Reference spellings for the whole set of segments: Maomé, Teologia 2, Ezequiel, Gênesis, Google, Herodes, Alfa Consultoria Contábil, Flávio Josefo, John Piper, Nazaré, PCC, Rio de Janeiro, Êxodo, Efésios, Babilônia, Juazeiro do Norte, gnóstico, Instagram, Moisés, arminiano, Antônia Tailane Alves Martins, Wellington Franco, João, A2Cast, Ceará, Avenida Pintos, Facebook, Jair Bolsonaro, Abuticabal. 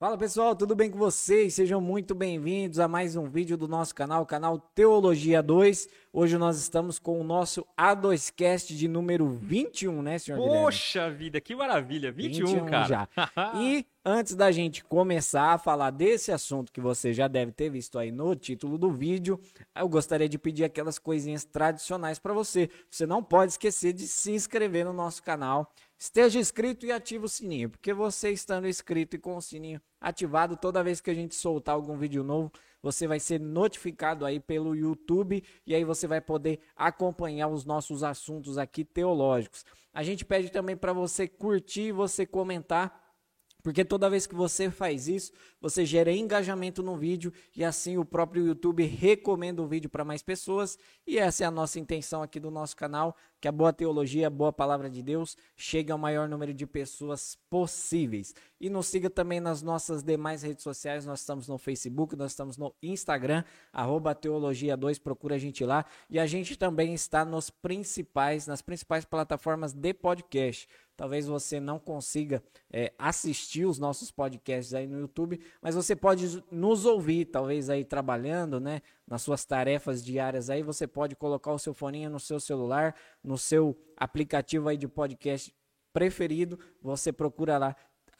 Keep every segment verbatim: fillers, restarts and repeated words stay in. Fala pessoal, tudo bem com vocês? Sejam muito bem-vindos a mais um vídeo do nosso canal, o canal Teologia dois. Hoje nós estamos com o nosso A dois Cast de número vinte e um, né, senhor Guilherme? Poxa vida, que maravilha, vinte e um, vinte e um cara. Já. E antes da gente começar a falar desse assunto que você já deve ter visto aí no título do vídeo, eu gostaria de pedir aquelas coisinhas tradicionais para você. Você não pode esquecer de se inscrever no nosso canal. Esteja inscrito e ativa o sininho, porque você estando inscrito e com o sininho ativado, toda vez que a gente soltar algum vídeo novo, você vai ser notificado aí pelo YouTube e aí você vai poder acompanhar os nossos assuntos aqui teológicos. A gente pede também para você curtir e você comentar, porque toda vez que você faz isso, você gera engajamento no vídeo e assim o próprio YouTube recomenda o vídeo para mais pessoas. E essa é a nossa intenção aqui do nosso canal, que a boa teologia, a boa palavra de Deus chegue ao maior número de pessoas possíveis. E nos siga também nas nossas demais redes sociais, nós estamos no Facebook, nós estamos no Instagram, arroba Teologia dois, procura a gente lá. E a gente também está nos principais, nas principais plataformas de podcast. Talvez você não consiga é, assistir os nossos podcasts aí no YouTube, mas você pode nos ouvir, talvez aí trabalhando, né? Nas suas tarefas diárias aí, você pode colocar o seu foninho no seu celular, no seu aplicativo aí de podcast preferido, você procura lá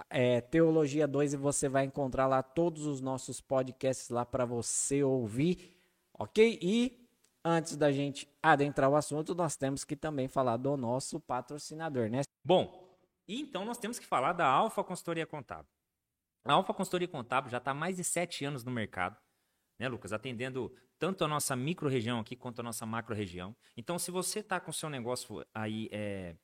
é, Teologia dois e você vai encontrar lá todos os nossos podcasts lá para você ouvir, ok? E antes da gente adentrar o assunto, nós temos que também falar do nosso patrocinador, né? Bom, e então nós temos que falar da Alfa Consultoria Contábil. A Alfa Consultoria Contábil já está há mais de sete anos no mercado, né, Lucas? Atendendo tanto a nossa micro-região aqui quanto a nossa macro-região. Então, se você está com o seu negócio aí é,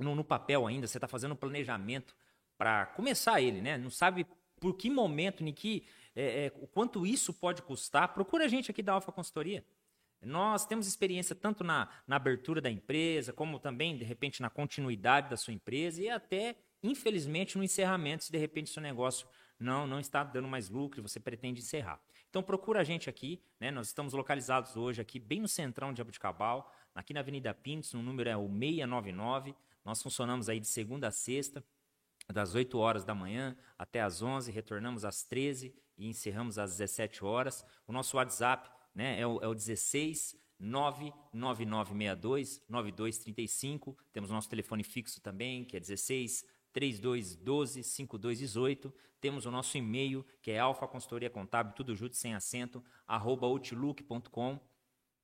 no, no papel ainda, você está fazendo um planejamento para começar ele, né? Não sabe por que momento, nem que, é, é, quanto isso pode custar, procura a gente aqui da Alfa Consultoria. Nós temos experiência tanto na, na abertura da empresa, como também, de repente, na continuidade da sua empresa e até, infelizmente, no encerramento, se de repente seu negócio não, não está dando mais lucro e você pretende encerrar. Então, procura a gente aqui, né? Nós estamos localizados hoje aqui bem no centrão de Abuticabal, aqui na Avenida Pintos, o número é o seis nove nove. Nós funcionamos aí de segunda a sexta, das oito horas da manhã até às onze, retornamos às treze e encerramos às dezessete horas. O nosso WhatsApp, né, é o, é o dezesseis, nove nove nove seis dois, nove dois três cinco. Temos o nosso telefone fixo também, que é dezesseis, trinta e dois doze, cinquenta e dois dezoito. Temos o nosso e-mail, que é Alfa Consultoria Contábil, tudo junto, sem acento, arroba outlook ponto com.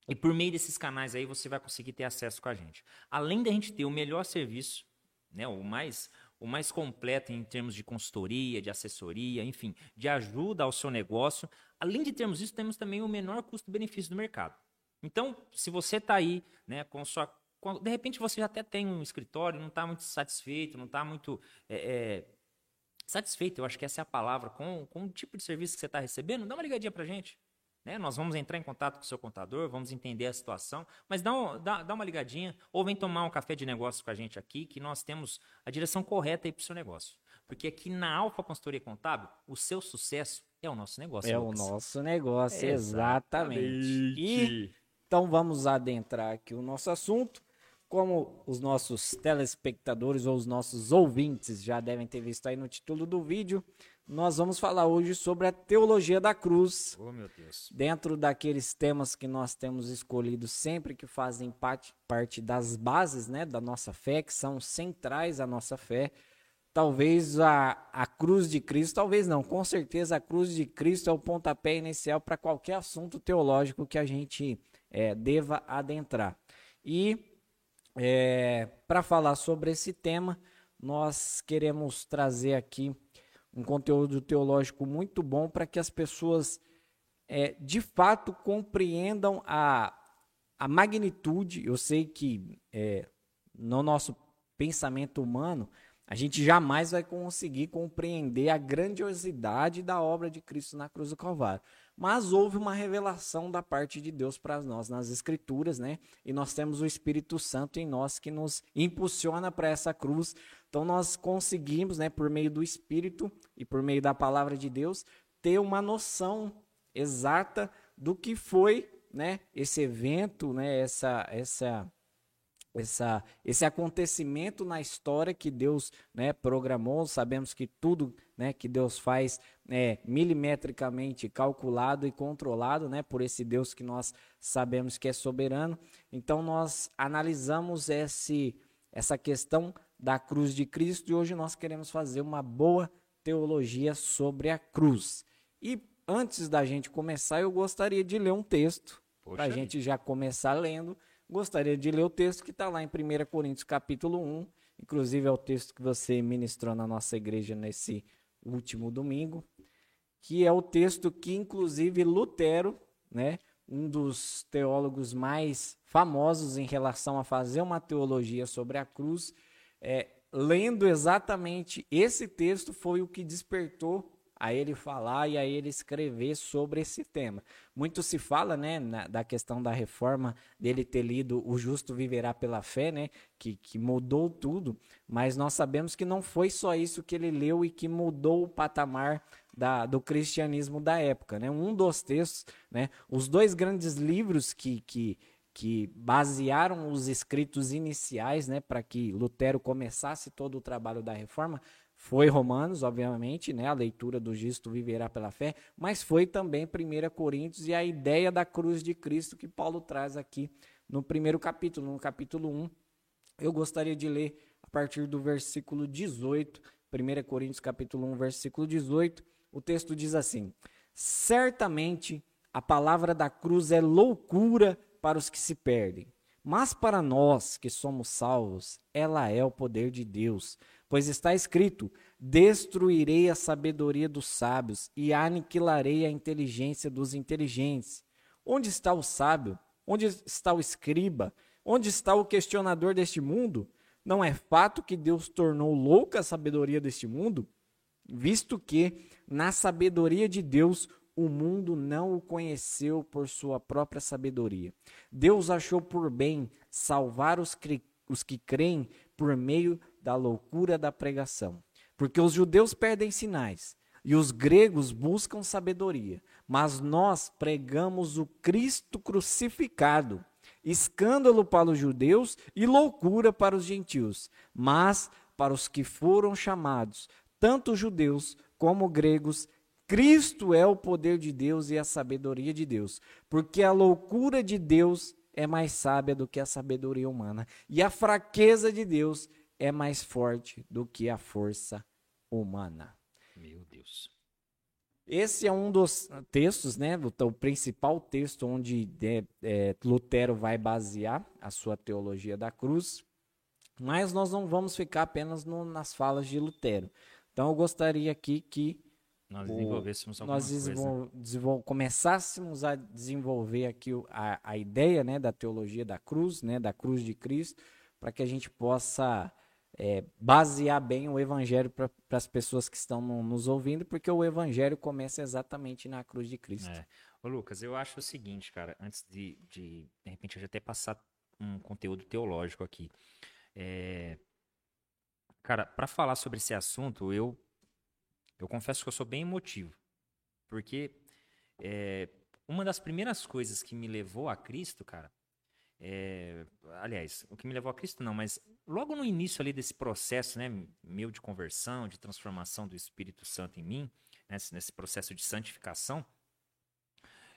E por meio desses canais aí, você vai conseguir ter acesso com a gente. Além da gente ter o melhor serviço, né, o mais... o mais completo em termos de consultoria, de assessoria, enfim, de ajuda ao seu negócio. Além de termos isso, temos também o menor custo-benefício do mercado. Então, se você está aí, né, com sua, com, de repente você já até tem um escritório, não está muito satisfeito, não está muito é, é, satisfeito, eu acho que essa é a palavra, com, com o tipo de serviço que você está recebendo, dá uma ligadinha para a gente. Né? Nós vamos entrar em contato com o seu contador, vamos entender a situação, mas dá, um, dá, dá uma ligadinha ou vem tomar um café de negócio com a gente aqui, que nós temos a direção correta aí para o seu negócio. Porque aqui na Alfa Consultoria Contábil, o seu sucesso é o nosso negócio. É Lucas. O nosso negócio, exatamente. exatamente. E, então vamos adentrar aqui o nosso assunto. Como os nossos telespectadores ou os nossos ouvintes já devem ter visto aí no título do vídeo, nós vamos falar hoje sobre a teologia da cruz. Oh, meu Deus. Dentro daqueles temas que nós temos escolhido sempre, que fazem parte, parte das bases, né, da nossa fé, que são centrais à nossa fé. Talvez a, a cruz de Cristo, talvez não, com certeza a cruz de Cristo é o pontapé inicial para qualquer assunto teológico que a gente é, deva adentrar. E é, para falar sobre esse tema, nós queremos trazer aqui um conteúdo teológico muito bom para que as pessoas, é, de fato, compreendam a, a magnitude. Eu sei que é, no nosso pensamento humano, a gente jamais vai conseguir compreender a grandiosidade da obra de Cristo na cruz do Calvário. Mas houve uma revelação da parte de Deus para nós nas Escrituras, né? E nós temos o Espírito Santo em nós que nos impulsiona para essa cruz. Então nós conseguimos, né, por meio do Espírito e por meio da palavra de Deus, ter uma noção exata do que foi, né, esse evento, né, essa, essa Essa, esse acontecimento na história que Deus, né, programou. Sabemos que tudo, né, que Deus faz é milimetricamente calculado e controlado, né, por esse Deus que nós sabemos que é soberano. Então nós analisamos esse, essa questão da cruz de Cristo e hoje nós queremos fazer uma boa teologia sobre a cruz. E antes da gente começar, eu gostaria de ler um texto, para a gente já começar lendo. Gostaria de ler o texto que está lá em primeira Coríntios, capítulo um. Inclusive, é o texto que você ministrou na nossa igreja nesse último domingo. Que é o texto que, inclusive, Lutero, né, um dos teólogos mais famosos em relação a fazer uma teologia sobre a cruz, é, lendo exatamente esse texto, foi o que despertou a ele falar e a ele escrever sobre esse tema. Muito se fala, né, na, da questão da reforma, dele ter lido O Justo Viverá pela Fé, né, que, que mudou tudo, mas nós sabemos que não foi só isso que ele leu e que mudou o patamar da, do cristianismo da época. Né? Um dos textos, né, os dois grandes livros que, que, que basearam os escritos iniciais, né, para que Lutero começasse todo o trabalho da reforma, foi Romanos, obviamente, né, a leitura do justo viverá pela fé, mas foi também primeira Coríntios e a ideia da cruz de Cristo que Paulo traz aqui no primeiro capítulo, no capítulo um. Eu gostaria de ler a partir do versículo dezoito, primeira Coríntios capítulo um, versículo dezoito, o texto diz assim: certamente a palavra da cruz é loucura para os que se perdem, mas para nós que somos salvos, ela é o poder de Deus. Pois está escrito: destruirei a sabedoria dos sábios e aniquilarei a inteligência dos inteligentes. Onde está o sábio? Onde está o escriba? Onde está o questionador deste mundo? Não é fato que Deus tornou louca a sabedoria deste mundo? Visto que, na sabedoria de Deus, o mundo não o conheceu por sua própria sabedoria. Deus achou por bem salvar os que, os que creem por meio da loucura da pregação. Porque os judeus pedem sinais e os gregos buscam sabedoria, mas nós pregamos o Cristo crucificado, escândalo para os judeus e loucura para os gentios, mas para os que foram chamados, tanto judeus como gregos, Cristo é o poder de Deus e a sabedoria de Deus, porque a loucura de Deus é mais sábia do que a sabedoria humana, e a fraqueza de Deus é mais forte do que a força humana. Meu Deus. Esse é um dos textos, né, o principal texto onde é, é, Lutero vai basear a sua teologia da cruz, mas nós não vamos ficar apenas no, nas falas de Lutero. Então eu gostaria aqui que nós desenvolvêssemos alguma nós desenvol, desenvol, começássemos a desenvolver aqui a, a ideia, né, da teologia da cruz, né, da cruz de Cristo, para que a gente possa é, basear bem o evangelho para as pessoas que estão no, nos ouvindo, porque o evangelho começa exatamente na cruz de Cristo. É. Ô, Lucas, eu acho o seguinte, cara, antes de, de, de repente, eu já até passar um conteúdo teológico aqui. É, cara, para falar sobre esse assunto, eu, eu confesso que eu sou bem emotivo, porque é, uma das primeiras coisas que me levou a Cristo, cara, É, aliás, o que me levou a Cristo não, mas logo no início ali desse processo, né, meu de conversão, de transformação do Espírito Santo em mim, né, nesse processo de santificação,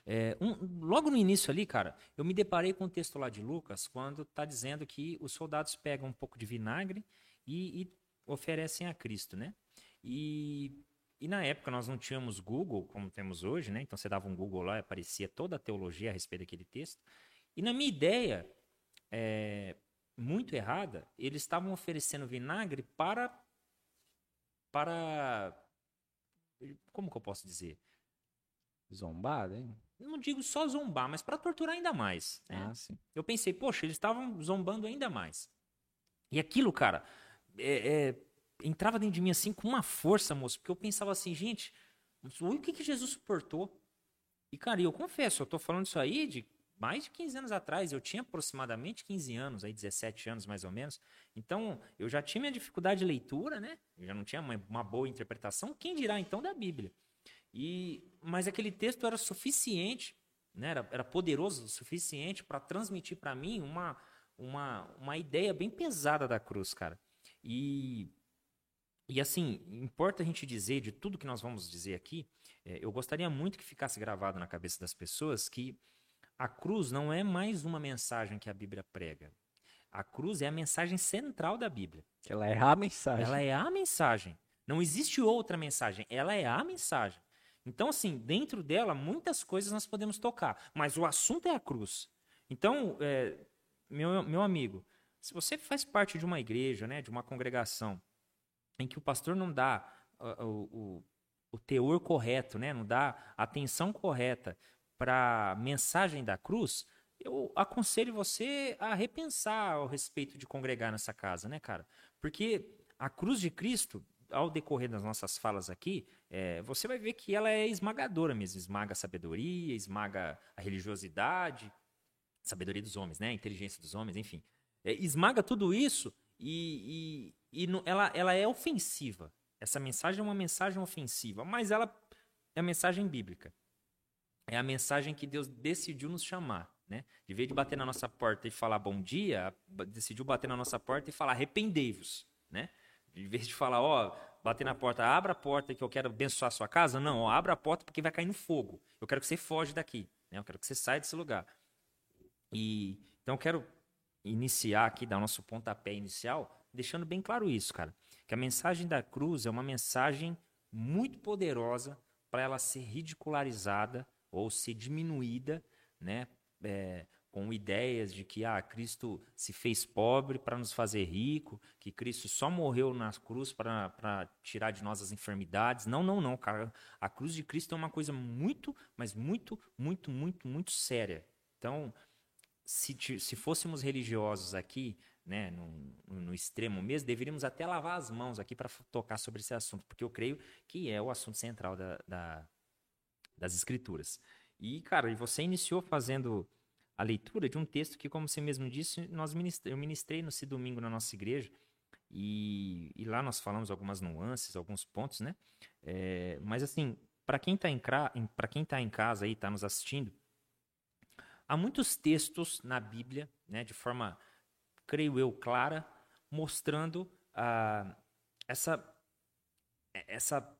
é, um, logo no início ali, cara, eu me deparei com o texto lá de Lucas, quando está dizendo que os soldados pegam um pouco de vinagre e, e oferecem a Cristo, né? E, e na época nós não tínhamos Google, como temos hoje, né? Então você dava um Google lá e aparecia toda a teologia a respeito daquele texto. E na minha ideia, é, muito errada, eles estavam oferecendo vinagre para, para, como que eu posso dizer? Zombar, hein? Eu não digo só zombar, mas para torturar ainda mais. Né? Ah, sim. Eu pensei, poxa, eles estavam zombando ainda mais. E aquilo, cara, é, é, entrava dentro de mim assim com uma força, moço, porque eu pensava assim, gente, olha o que, que Jesus suportou. E, cara, eu confesso, eu tô falando isso aí de mais de quinze anos atrás, eu tinha aproximadamente quinze anos, aí dezessete anos mais ou menos. Então, eu já tinha minha dificuldade de leitura, né? Eu já não tinha uma, uma boa interpretação. Quem dirá, então, da Bíblia? E, mas aquele texto era suficiente, né? Era, era poderoso o suficiente para transmitir para mim uma, uma, uma ideia bem pesada da cruz, cara. E, e assim, importa a gente dizer de tudo que nós vamos dizer aqui, é, eu gostaria muito que ficasse gravado na cabeça das pessoas que a cruz não é mais uma mensagem que a Bíblia prega. A cruz é a mensagem central da Bíblia. Ela é a mensagem. Ela é a mensagem. Não existe outra mensagem. Ela é a mensagem. Então, assim, dentro dela, muitas coisas nós podemos tocar. Mas o assunto é a cruz. Então, é, meu, meu amigo, se você faz parte de uma igreja, né, de uma congregação, em que o pastor não dá o, o, o teor correto, né, não dá a atenção correta para a mensagem da cruz... Eu aconselho você a repensar ao respeito de congregar nessa casa, né, cara? Porque a cruz de Cristo, ao decorrer das nossas falas aqui, é, você vai ver que ela é esmagadora mesmo. Esmaga a sabedoria, esmaga a religiosidade, sabedoria dos homens, né? A inteligência dos homens, enfim. É, esmaga tudo isso e, e, e no, ela, ela é ofensiva. Essa mensagem é uma mensagem ofensiva, mas ela é a mensagem bíblica. É a mensagem que Deus decidiu nos chamar. Né? De vez de bater na nossa porta e falar bom dia, decidiu bater na nossa porta e falar arrependei-vos, né? De vez de falar, ó, bater na porta, abra a porta que eu quero abençoar a sua casa, não, ó, abra a porta porque vai cair no fogo, eu quero que você foge daqui, né? Eu quero que você saia desse lugar. E, então eu quero iniciar aqui, dar o nosso pontapé inicial, deixando bem claro isso, cara, que a mensagem da cruz é uma mensagem muito poderosa para ela ser ridicularizada ou ser diminuída, né? É, com ideias de que ah, Cristo se fez pobre para nos fazer rico, que Cristo só morreu na cruz para tirar de nós as enfermidades. Não, não, não, cara. A cruz de Cristo é uma coisa muito, mas muito, muito, muito, muito séria. Então, se, se fôssemos religiosos aqui, né, no, no extremo mesmo, deveríamos até lavar as mãos aqui para tocar sobre esse assunto, porque eu creio que é o assunto central da, da, das Escrituras. E, cara, você iniciou fazendo a leitura de um texto que, como você mesmo disse, nós ministrei, eu ministrei nesse domingo na nossa igreja, e, e lá nós falamos algumas nuances, alguns pontos, né? É, mas, assim, para quem está em, tá em casa aí, está nos assistindo, há muitos textos na Bíblia, né, de forma, creio eu, clara, mostrando ah, essa... essa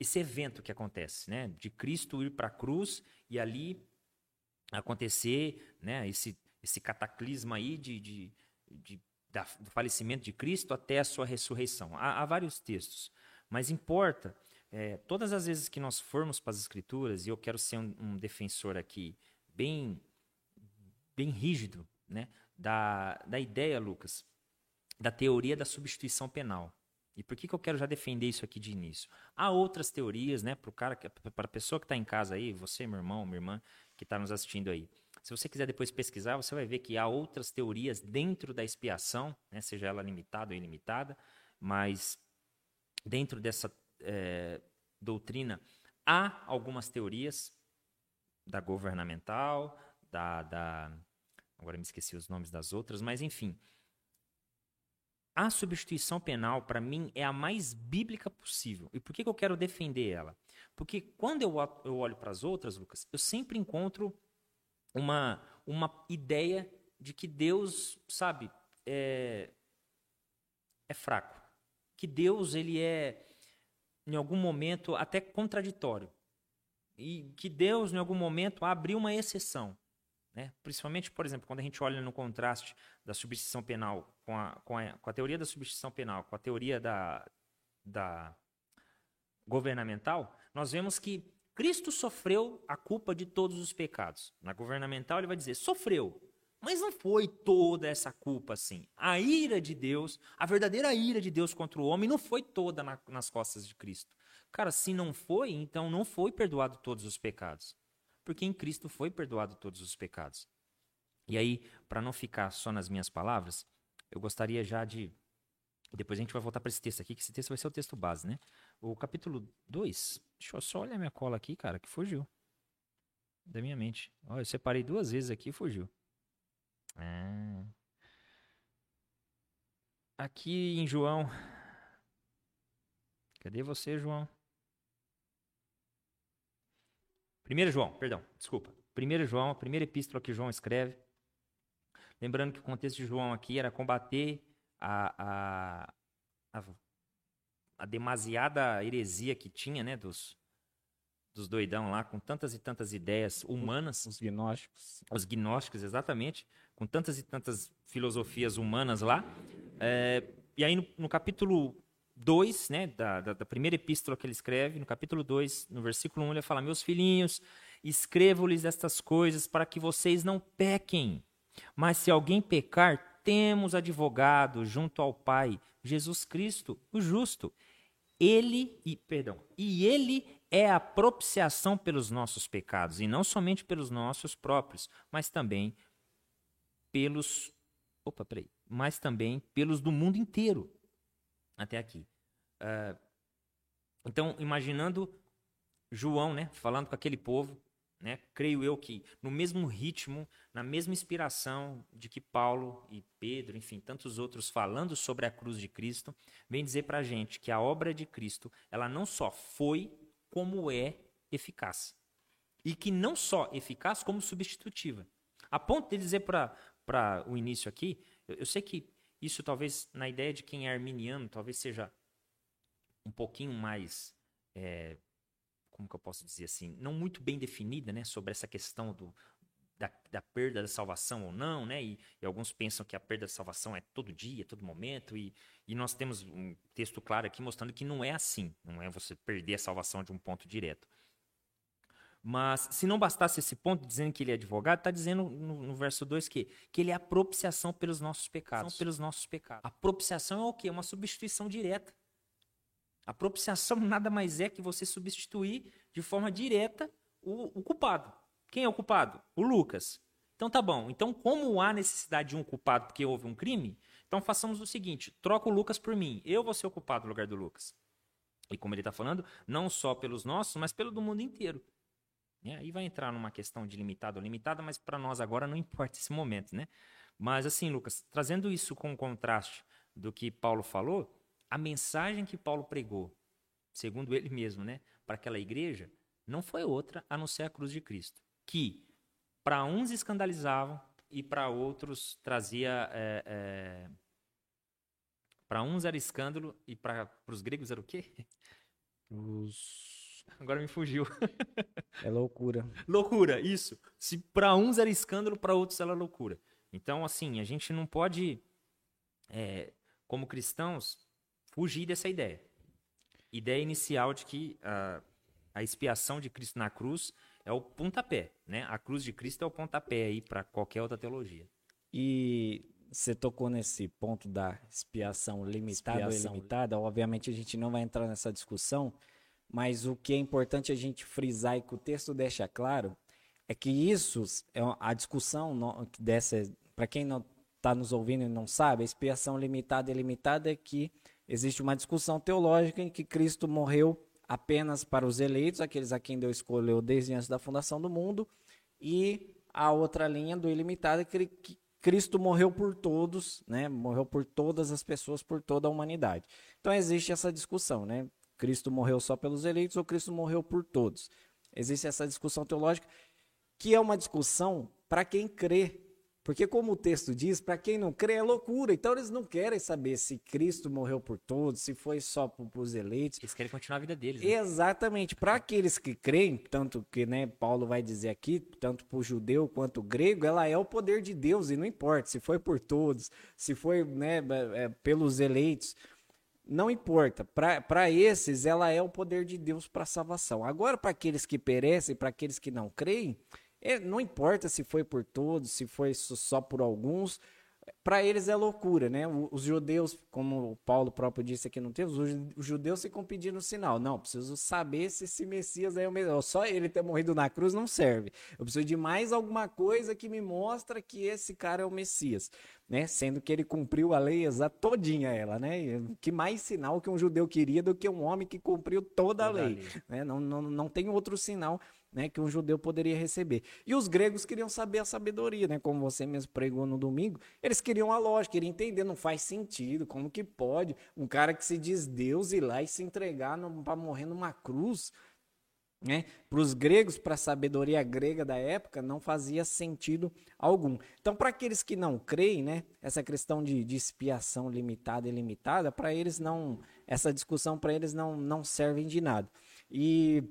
esse evento que acontece, né? De Cristo ir para a cruz e ali acontecer, né? esse, esse cataclisma aí de, de, de, da, do falecimento de Cristo até a sua ressurreição. Há, há vários textos, mas importa, é, todas as vezes que nós formos para as Escrituras, e eu quero ser um, um defensor aqui bem, bem rígido, né? da, da ideia, Lucas, da teoria da substituição penal. E por que, que eu quero já defender isso aqui de início? Há outras teorias, né, para a pessoa que está em casa aí, você, meu irmão, minha irmã, que está nos assistindo aí. Se você quiser depois pesquisar, você vai ver que há outras teorias dentro da expiação, né, seja ela limitada ou ilimitada, mas dentro dessa é, doutrina há algumas teorias da governamental, da, da... agora me esqueci os nomes das outras, mas enfim... A substituição penal, para mim, é a mais bíblica possível. E por que, que eu quero defender ela? Porque quando eu, eu olho para as outras, Lucas, eu sempre encontro uma, uma ideia de que Deus, sabe, é, é fraco. Que Deus, ele é, em algum momento, até contraditório. E que Deus, em algum momento, abriu uma exceção. Né? Principalmente, por exemplo, quando a gente olha no contraste da substituição penal com a, com a, com a teoria da substituição penal, com a teoria da, da governamental, nós vemos que Cristo sofreu a culpa de todos os pecados. Na governamental ele vai dizer, sofreu, mas não foi toda essa culpa assim. A ira de Deus, a verdadeira ira de Deus contra o homem não foi toda na, nas costas de Cristo. Cara, se não foi, então não foi perdoado todos os pecados. Porque em Cristo foi perdoado todos os pecados. E aí, para não ficar só nas minhas palavras, eu gostaria já de... Depois a gente vai voltar para esse texto aqui, que esse texto vai ser o texto base, né? O capítulo dois, deixa eu só olhar minha cola aqui, cara, que fugiu da minha mente. Ó, eu separei duas vezes aqui e fugiu. Ah. Aqui em João. Cadê você, João? primeiro João, perdão, desculpa. primeiro João, a primeira epístola que João escreve, Lembrando que o contexto de João aqui era combater a, a, a, a demasiada heresia que tinha, né, dos, dos doidão lá, com tantas e tantas ideias humanas. Os gnósticos. Os gnósticos, exatamente. Com tantas e tantas filosofias humanas lá. É, e aí no, no capítulo dois, né, da, da, da primeira epístola que ele escreve, no capítulo dois, no versículo um, ele fala: meus filhinhos, escrevo-lhes estas coisas para que vocês não pequem. Mas se alguém pecar, temos advogado junto ao Pai, Jesus Cristo, o justo. Ele e, perdão, e ele é a propiciação pelos nossos pecados, e não somente pelos nossos próprios, mas também pelos opa, peraí, mas também pelos do mundo inteiro. Até aqui. Uh, então, imaginando João, né, falando com aquele povo, né, creio eu que no mesmo ritmo, na mesma inspiração de que Paulo e Pedro, enfim, tantos outros falando sobre a cruz de Cristo, vem dizer para a gente que a obra de Cristo, ela não só foi como é eficaz, e que não só eficaz como substitutiva. A ponto de dizer para o início aqui, eu, eu sei que isso talvez na ideia de quem é arminiano, talvez seja um pouquinho mais... É, como que eu posso dizer assim, não muito bem definida, né, sobre essa questão do, da, da perda da salvação ou não, né, e, e alguns pensam que a perda da salvação é todo dia, todo momento, e, e nós temos um texto claro aqui mostrando que não é assim, não é você perder a salvação de um ponto direto. Mas se não bastasse esse ponto, dizendo que ele é advogado, está dizendo no, no verso dois que, que ele é a propiciação pelos nossos pecados. Pelos nossos pecados. A propiciação é o quê? Uma substituição direta. A propiciação nada mais é que você substituir de forma direta o, o culpado. Quem é o culpado? O Lucas. Então tá bom. Então como há necessidade de um culpado porque houve um crime, então façamos o seguinte, troca o Lucas por mim. Eu vou ser o culpado no lugar do Lucas. E como ele está falando, não só pelos nossos, mas pelo do mundo inteiro. E aí vai entrar numa questão de limitado ou limitada, mas para nós agora não importa esse momento, né? Mas assim, Lucas, trazendo isso com o contraste do que Paulo falou, a mensagem que Paulo pregou, segundo ele mesmo, né, para aquela igreja, não foi outra a não ser a cruz de Cristo, que para uns escandalizavam e para outros trazia... É, é, para uns era escândalo e para os gregos era o quê? Os... Agora me fugiu. É loucura. Loucura, isso. Se para uns era escândalo, para outros era loucura. Então, assim, a gente não pode, é, como cristãos... fugir dessa ideia. Ideia inicial de que uh, a expiação de Cristo na cruz é o pontapé, né? A cruz de Cristo é o pontapé aí para qualquer outra teologia. E você tocou nesse ponto da expiação limitada expiação. ou ilimitada. Obviamente a gente não vai entrar nessa discussão, mas o que é importante a gente frisar e que o texto deixa claro é que isso, é a discussão dessa, para quem não está nos ouvindo e não sabe, a expiação limitada e ilimitada é que existe uma discussão teológica em que Cristo morreu apenas para os eleitos, aqueles a quem Deus escolheu desde antes da fundação do mundo, e a outra linha do ilimitado é que Cristo morreu por todos, né? Morreu por todas as pessoas, por toda a humanidade. Então existe essa discussão, né? Cristo morreu só pelos eleitos ou Cristo morreu por todos? Existe essa discussão teológica, que é uma discussão para quem crê. Porque como o texto diz, para quem não crê é loucura. Então eles não querem saber se Cristo morreu por todos, se foi só para os eleitos. Eles querem continuar a vida deles. Né? Exatamente. Para aqueles que creem, tanto que, né, Paulo vai dizer aqui, tanto para o judeu quanto o grego, ela é o poder de Deus e não importa se foi por todos, se foi, né, pelos eleitos. Não importa. Para esses, ela é o poder de Deus para a salvação. Agora, para aqueles que perecem, para aqueles que não creem, não importa se foi por todos, se foi só por alguns, para eles é loucura, né? Os judeus, como o Paulo próprio disse aqui no texto, os judeus ficam pedindo sinal. Não, preciso saber se esse Messias é o mesmo. Só ele ter morrido na cruz não serve. Eu preciso de mais alguma coisa que me mostra que esse cara é o Messias, né? Sendo que ele cumpriu a lei todinha ela, né? Que mais sinal que um judeu queria do que um homem que cumpriu toda a lei, né? Não, não, não tem outro sinal, né, que um judeu poderia receber. E os gregos queriam saber a sabedoria, né, como você mesmo pregou no domingo. Eles queriam a lógica, queriam entender, não faz sentido, como que pode um cara que se diz Deus ir lá e se entregar para morrer numa cruz? Né? Para os gregos, para a sabedoria grega da época, não fazia sentido algum. Então, para aqueles que não creem, né, essa questão de, de expiação limitada e ilimitada, para eles não, essa discussão para eles não, não serve de nada. E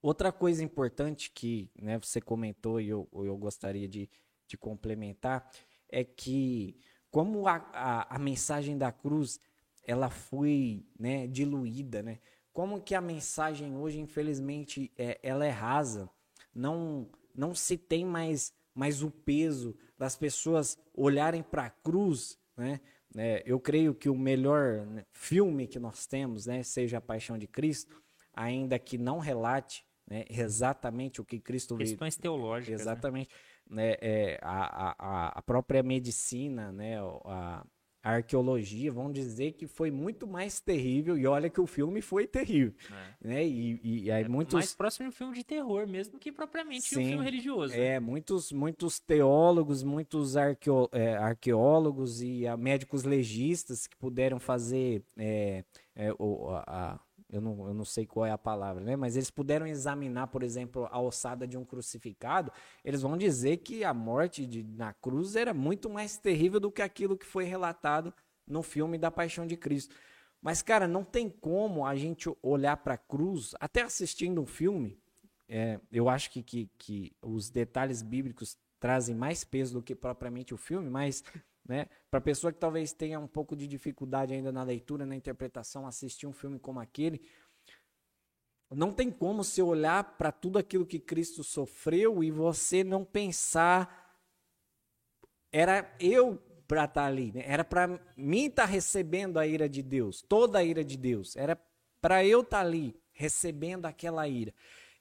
outra coisa importante que, né, você comentou e eu, eu gostaria de, de complementar é que, como a, a, a mensagem da cruz ela foi, né, diluída, né? Como que a mensagem hoje, infelizmente, é, ela é rasa. Não, não se tem mais, mais o peso das pessoas olharem para a cruz, né? É, eu creio que o melhor filme que nós temos, né, seja A Paixão de Cristo, ainda que não relate, né, exatamente o que Cristo... Questões viu, teológicas. Exatamente. Né? É, a, a, a própria medicina, né, a... A arqueologia, vão dizer que foi muito mais terrível, e olha que o filme foi terrível, é. Né? E, e, e aí é muitos... mais próximo de um filme de terror mesmo que propriamente Sim, um filme religioso. É, né? muitos, muitos teólogos, muitos arqueo... é, arqueólogos e a, médicos legistas que puderam fazer, é, é, o, a, a, eu, não, eu não sei qual é a palavra, né? Mas eles puderam examinar, por exemplo, a ossada de um crucificado, eles vão dizer que a morte de, na cruz era muito mais terrível do que aquilo que foi relatado no filme da Paixão de Cristo. Mas, cara, não tem como a gente olhar para a cruz, até assistindo um filme, é, eu acho que, que, que os detalhes bíblicos trazem mais peso do que propriamente o filme, mas, né, para a pessoa que talvez tenha um pouco de dificuldade ainda na leitura, na interpretação, assistir um filme como aquele, não tem como você olhar para tudo aquilo que Cristo sofreu e você não pensar, era eu... para estar ali, né? Era para mim estar recebendo a ira de Deus, toda a ira de Deus, era para eu estar ali recebendo aquela ira.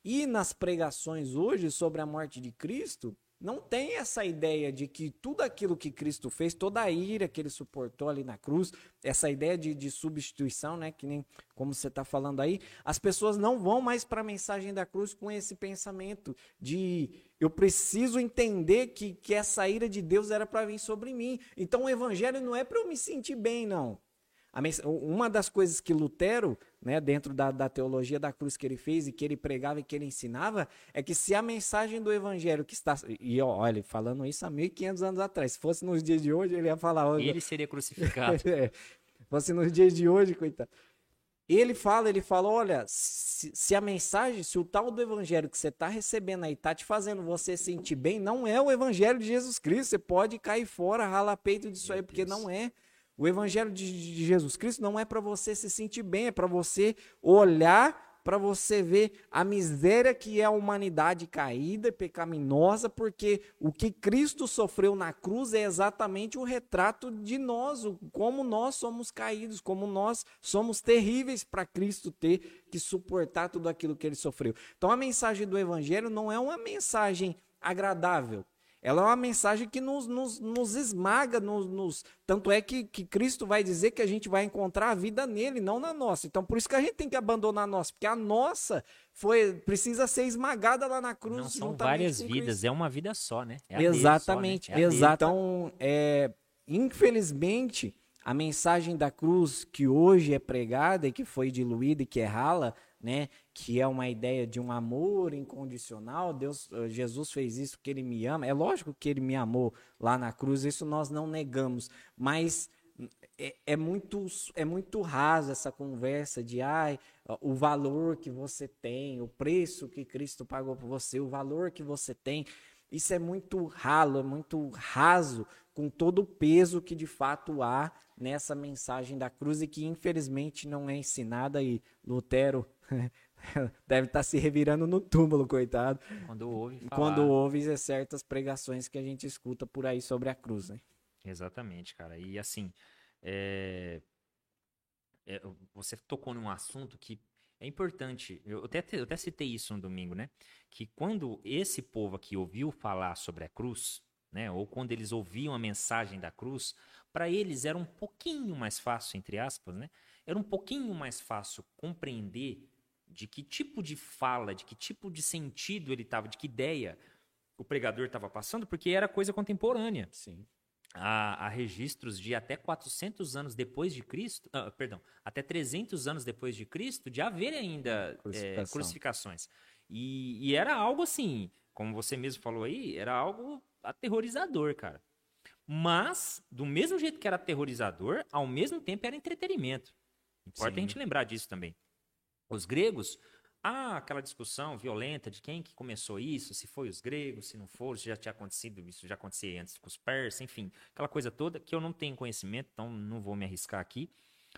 E nas pregações hoje sobre a morte de Cristo, não tem essa ideia de que tudo aquilo que Cristo fez, toda a ira que ele suportou ali na cruz, essa ideia de, de substituição, né? Que nem como você está falando aí, as pessoas não vão mais para a mensagem da cruz com esse pensamento de... Eu preciso entender que, que essa ira de Deus era para vir sobre mim. Então o evangelho não é para eu me sentir bem, não. A mens... Uma das coisas que Lutero, né, dentro da, da teologia da cruz que ele fez e que ele pregava e que ele ensinava, é que se a mensagem do evangelho que está... E olha, falando isso há mil e quinhentos anos atrás, se fosse nos dias de hoje, ele ia falar... Olha... Ele seria crucificado. É. Se fosse nos dias de hoje, coitado. Ele fala, ele fala, olha, se, se a mensagem, se o tal do evangelho que você está recebendo aí está te fazendo você sentir bem, não é o evangelho de Jesus Cristo, você pode cair fora, ralar peito disso Meu aí, Deus. Porque não é. O evangelho de, de Jesus Cristo não é para você se sentir bem, é para você olhar, para você ver a miséria que é a humanidade caída e pecaminosa, porque o que Cristo sofreu na cruz é exatamente o retrato de nós, como nós somos caídos, como nós somos terríveis para Cristo ter que suportar tudo aquilo que ele sofreu. Então a mensagem do evangelho não é uma mensagem agradável, ela é uma mensagem que nos, nos, nos esmaga, nos, nos... tanto é que, que Cristo vai dizer que a gente vai encontrar a vida nele, não na nossa. Então, por isso que a gente tem que abandonar a nossa, porque a nossa foi, precisa ser esmagada lá na cruz. Não são várias vidas, é uma vida só, né? É a exatamente, dele só, né? É a exato. Então, é, infelizmente, a mensagem da cruz que hoje é pregada e que foi diluída e que é rala, né, que é uma ideia de um amor incondicional, Deus, Jesus fez isso porque ele me ama, é lógico que ele me amou lá na cruz, isso nós não negamos, mas é, é, muito, é muito raso essa conversa de ai, o valor que você tem, o preço que Cristo pagou por você, o valor que você tem, isso é muito ralo, é muito raso, com todo o peso que de fato há nessa mensagem da cruz e que infelizmente não é ensinada, e Lutero deve estar se revirando no túmulo, coitado, quando ouve, quando ouve certas pregações que a gente escuta por aí sobre a cruz, né? Exatamente, cara. E assim, é... É, você tocou num assunto que é importante, eu até, eu até citei isso no domingo, né? Que quando esse povo aqui ouviu falar sobre a cruz, né? Ou quando eles ouviam a mensagem da cruz, para eles era um pouquinho mais fácil, entre aspas, né? Era um pouquinho mais fácil compreender de que tipo de fala, de que tipo de sentido ele estava, de que ideia o pregador estava passando, porque era coisa contemporânea. Sim. a, a registros de até quatrocentos anos depois de Cristo, ah, perdão, até trezentos anos depois de Cristo, de haver ainda é, crucificações. E, e era algo assim, como você mesmo falou aí, era algo aterrorizador, cara. Mas, do mesmo jeito que era aterrorizador, ao mesmo tempo era entretenimento. Importa Sim. a gente lembrar disso também. Os gregos, há aquela discussão violenta de quem que começou isso, se foi os gregos, se não foram, se já tinha acontecido isso, já acontecia antes com os persas, enfim, aquela coisa toda que eu não tenho conhecimento, então não vou me arriscar aqui.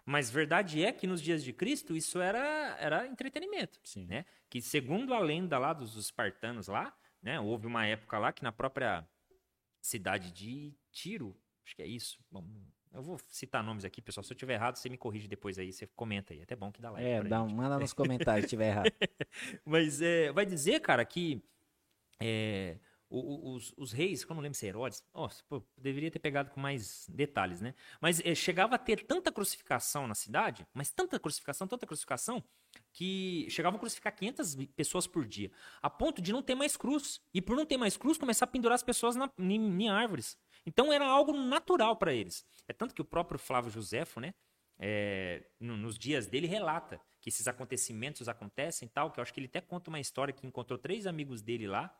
Mas verdade é que nos dias de Cristo isso era, era entretenimento. Sim. Né? Que segundo a lenda lá dos espartanos lá, né, houve uma época lá que na própria cidade de Tiro, acho que é isso. Bom, eu vou citar nomes aqui, pessoal. Se eu tiver errado, você me corrige depois aí, você comenta aí. É até bom que dá like. É, dá um, manda nos comentários se tiver errado. Mas é, vai dizer, cara, que é, os, os reis, como eu não lembro se é Herodes, nossa, pô, deveria ter pegado com mais detalhes, né? Mas é, chegava a ter tanta crucificação na cidade, mas tanta crucificação, tanta crucificação, que chegavam a crucificar quinhentas pessoas por dia, a ponto de não ter mais cruz. E por não ter mais cruz, começar a pendurar as pessoas na, em, em árvores. Então era algo natural para eles. É tanto que o próprio Flávio Josefo, né, é, no, nos dias dele, relata que esses acontecimentos acontecem e tal, que eu acho que ele até conta uma história que encontrou três amigos dele lá,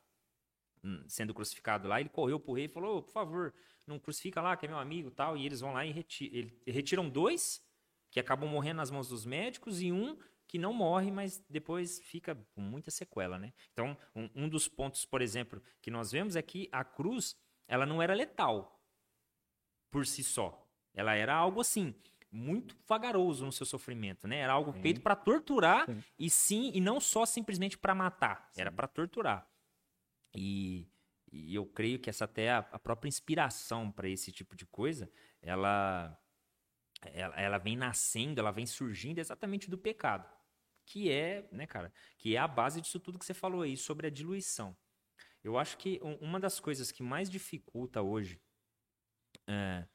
sendo crucificado lá, ele correu pro rei e falou, oh, por favor, não crucifica lá, que é meu amigo e tal, e eles vão lá e retiram, ele, retiram dois, que acabam morrendo nas mãos dos médicos, e um que não morre, mas depois fica com muita sequela, né? Então, um, um dos pontos, por exemplo, que nós vemos é que a cruz, ela não era letal por si só. Ela era algo assim, muito vagaroso no seu sofrimento, né? Era algo sim. feito para torturar sim. e sim, e não só simplesmente para matar. Sim. Era para torturar. E, e eu creio que essa até a, a própria inspiração para esse tipo de coisa, ela, ela, ela vem nascendo, ela vem surgindo exatamente do pecado, que é, né, cara, que é a base disso tudo que você falou aí sobre a diluição. Eu acho que uma das coisas que mais dificulta hoje é,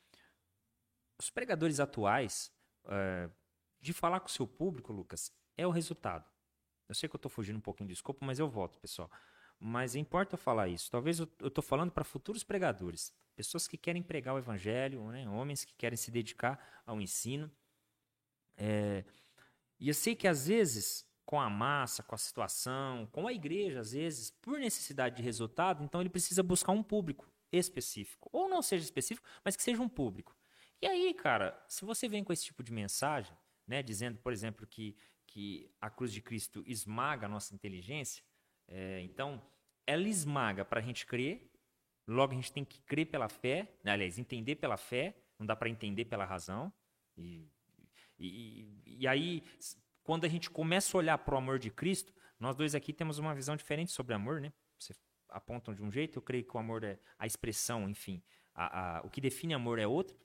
os pregadores atuais é, de falar com o seu público, Lucas, é o resultado. Eu sei que eu estou fugindo um pouquinho do escopo, mas eu volto, pessoal. Mas importa falar isso. Talvez eu estou falando para futuros pregadores, pessoas que querem pregar o evangelho, né? Homens que querem se dedicar ao ensino. É, e eu sei que às vezes, com a massa, com a situação, com a igreja, às vezes, por necessidade de resultado, então ele precisa buscar um público específico. Ou não seja específico, mas que seja um público. E aí, cara, se você vem com esse tipo de mensagem, né, dizendo, por exemplo, que, que a cruz de Cristo esmaga a nossa inteligência, é, então ela esmaga para a gente crer, logo a gente tem que crer pela fé, aliás, entender pela fé, não dá para entender pela razão. E, e, e aí... Quando a gente começa a olhar para o amor de Cristo, nós dois aqui temos uma visão diferente sobre amor, né? Você apontam de um jeito, eu creio que o amor é a expressão, enfim, a, a, o que define amor é outro.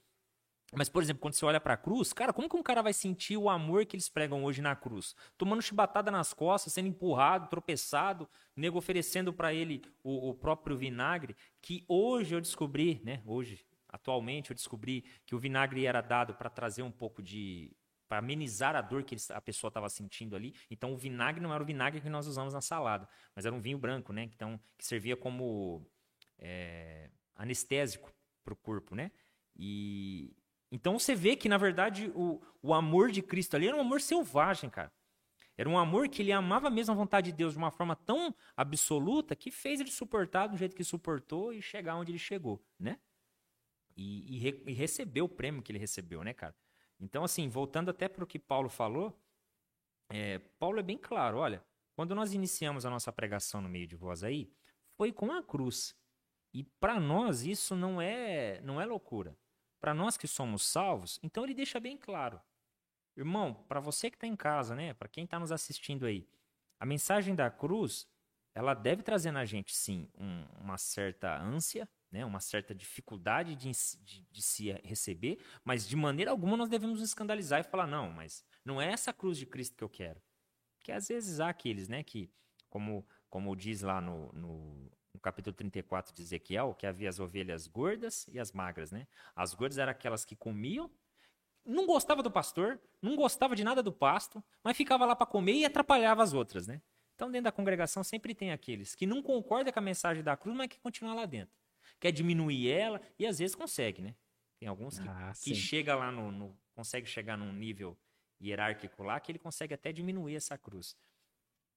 Mas, por exemplo, quando você olha para a cruz, cara, como que um cara vai sentir o amor que eles pregam hoje na cruz? Tomando chibatada nas costas, sendo empurrado, tropeçado, nego oferecendo para ele o, o próprio vinagre, que hoje eu descobri, né? Hoje, atualmente, eu descobri que o vinagre era dado para trazer um pouco de... para amenizar a dor que a pessoa estava sentindo ali. Então, o vinagre não era o vinagre que nós usamos na salada, mas era um vinho branco, né? Então, que servia como é, anestésico para o corpo, né? E então, você vê que, na verdade, o, o amor de Cristo ali era um amor selvagem, cara. Era um amor que ele amava mesmo a vontade de Deus de uma forma tão absoluta que fez ele suportar do jeito que suportou e chegar onde ele chegou, né? E, e, re, e recebeu o prêmio que ele recebeu, né, cara? Então, assim, voltando até para o que Paulo falou, é, Paulo é bem claro, olha, quando nós iniciamos a nossa pregação no meio de vós aí, foi com a cruz. E para nós isso não é, não é loucura. Para nós que somos salvos, então ele deixa bem claro. Irmão, para você que está em casa, né, para quem está nos assistindo aí, a mensagem da cruz, ela deve trazer na gente, sim, um, uma certa ânsia, né, uma certa dificuldade de, de, de se receber, mas de maneira alguma nós devemos nos escandalizar e falar, não, mas não é essa cruz de Cristo que eu quero. Porque às vezes há aqueles, né, que, como, como diz lá no, no, no capítulo trinta e quatro de Ezequiel, que havia as ovelhas gordas e as magras, né? As gordas eram aquelas que comiam, não gostava do pastor, não gostava de nada do pasto, mas ficava lá para comer e atrapalhava as outras, né? Então dentro da congregação sempre tem aqueles que não concordam com a mensagem da cruz, mas que continuam lá dentro. quer diminuir ela, e às vezes consegue, né? Tem alguns que, ah, que chega lá no, no... consegue chegar num nível hierárquico lá que ele consegue até diminuir essa cruz.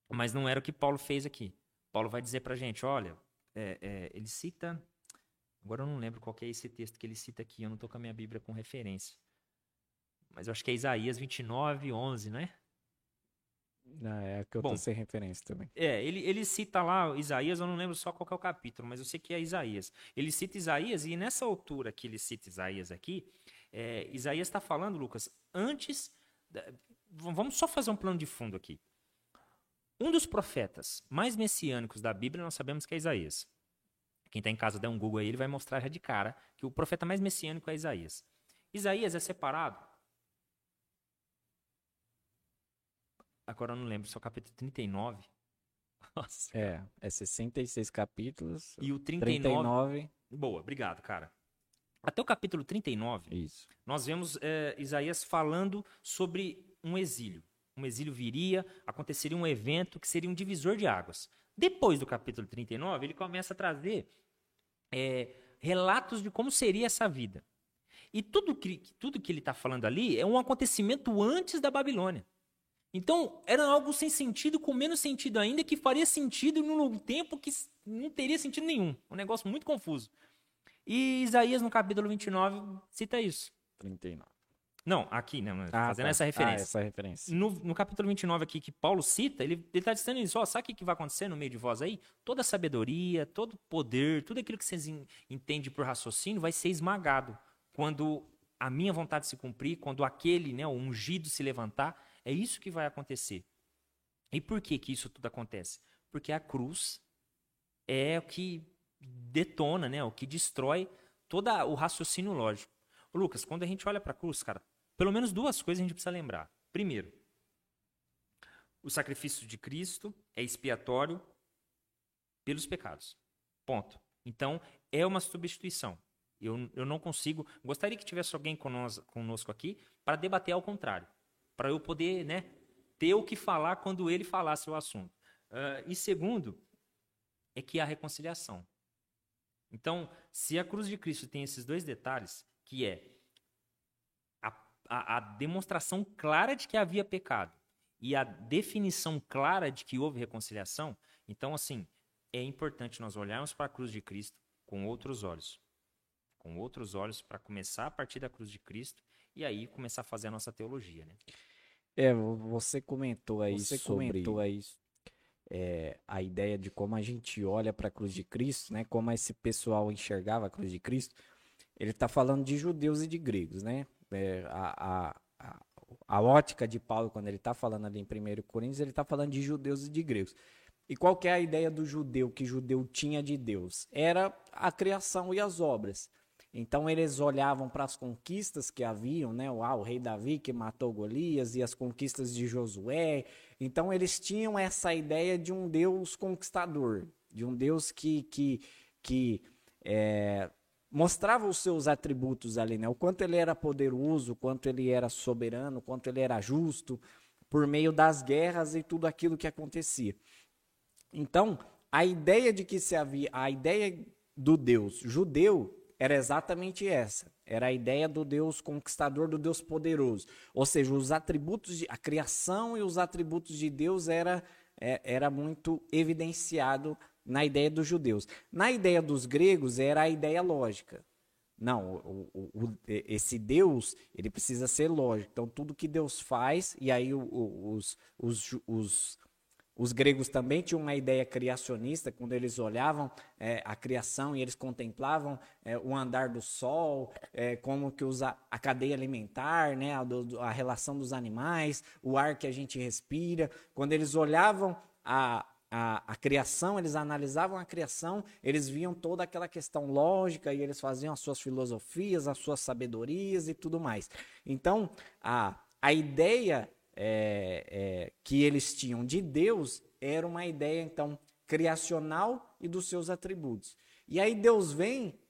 Mas não era o que Paulo fez aqui. Paulo vai dizer pra gente, olha, é, é, ele cita... Agora eu não lembro qual que é esse texto que ele cita aqui, eu não tô com a minha Bíblia com referência. Mas eu acho que é Isaías vinte e nove, onze, né? Ah, é que eu Bom, tô sem referência também. É, ele, ele cita lá Isaías, eu não lembro só qual que é o capítulo, mas eu sei que é Isaías. Ele cita Isaías e nessa altura que ele cita Isaías aqui, é, Isaías está falando, Lucas, antes... Da... Vamos só fazer um plano de fundo aqui. Um dos profetas mais messiânicos da Bíblia, nós sabemos que é Isaías. Quem está em casa, der um Google aí, ele vai mostrar já de cara que o profeta mais messiânico é Isaías. Isaías é separado... Agora eu não lembro, só o capítulo trinta e nove. Nossa. É, é sessenta e seis capítulos. E o trinta e nove... trinta e nove... Boa, obrigado, cara. Até o capítulo trinta e nove, isso. Nós vemos é, Isaías falando sobre um exílio. Um exílio viria, aconteceria um evento que seria um divisor de águas. Depois do capítulo trinta e nove, ele começa a trazer é, relatos de como seria essa vida. E tudo que, tudo que ele está falando ali é um acontecimento antes da Babilônia. Então, era algo sem sentido, com menos sentido ainda, que faria sentido num tempo que não teria sentido nenhum. Um negócio muito confuso. E Isaías, no capítulo vinte e nove, cita isso. trinta e nove. Não, aqui, né, ah, fazendo tá. essa referência. Ah, essa referência. No, no capítulo vinte e nove aqui, que Paulo cita, ele está dizendo isso, ó, sabe o que vai acontecer no meio de vós aí? Toda a sabedoria, todo o poder, tudo aquilo que vocês in, entendem por raciocínio vai ser esmagado. Quando a minha vontade se cumprir, quando aquele, né, o ungido se levantar... É isso que vai acontecer. E por que que isso tudo acontece? Porque a cruz é o que detona, né? O que destrói todo o raciocínio lógico. Lucas, quando a gente olha para a cruz, cara, pelo menos duas coisas a gente precisa lembrar. Primeiro, o sacrifício de Cristo é expiatório pelos pecados. Ponto. Então, é uma substituição. Eu, eu não consigo... Gostaria que tivesse alguém conosco aqui para debater ao contrário, para eu poder, né, ter o que falar quando ele falasse o assunto. Uh, e segundo, é que há reconciliação. Então, se a cruz de Cristo tem esses dois detalhes, que é a, a, a demonstração clara de que havia pecado e a definição clara de que houve reconciliação, então, assim, é importante nós olharmos para a cruz de Cristo com outros olhos. Com outros olhos, para começar a partir da cruz de Cristo, e aí começar a fazer a nossa teologia, né? É, você comentou aí você sobre comentou aí, é, a ideia de como a gente olha para a cruz de Cristo, né? Como esse pessoal enxergava a cruz de Cristo. Ele está falando de judeus e de gregos, né? É, a, a, a, a ótica de Paulo, quando ele está falando ali em primeiro Coríntios, ele está falando de judeus e de gregos. E qual que é a ideia do judeu, que judeu tinha de Deus? Era a criação e as obras. Então, eles olhavam para as conquistas que haviam, né? O, ah, o rei Davi que matou Golias e as conquistas de Josué. Então, eles tinham essa ideia de um Deus conquistador, de um Deus que, que, que é, mostrava os seus atributos ali, né? O quanto ele era poderoso, o quanto ele era soberano, o quanto ele era justo, por meio das guerras e tudo aquilo que acontecia. Então, a ideia de que se havia, a ideia do Deus judeu, era exatamente essa, era a ideia do Deus conquistador, do Deus poderoso. Ou seja, os atributos, de, a criação e os atributos de Deus era, era muito evidenciado na ideia dos judeus. Na ideia dos gregos era a ideia lógica. Não, o, o, o, esse Deus, ele precisa ser lógico. Então, tudo que Deus faz, e aí o, o, os... os, os Os gregos também tinham uma ideia criacionista, quando eles olhavam é, a criação e eles contemplavam é, o andar do sol, é, como que os, a, a cadeia alimentar, né, a, do, a relação dos animais, o ar que a gente respira. Quando eles olhavam a, a, a criação, eles analisavam a criação, eles viam toda aquela questão lógica e eles faziam as suas filosofias, as suas sabedorias e tudo mais. Então, a, a ideia... É, é, que eles tinham de Deus era uma ideia, então, criacional e dos seus atributos. E aí Deus vem,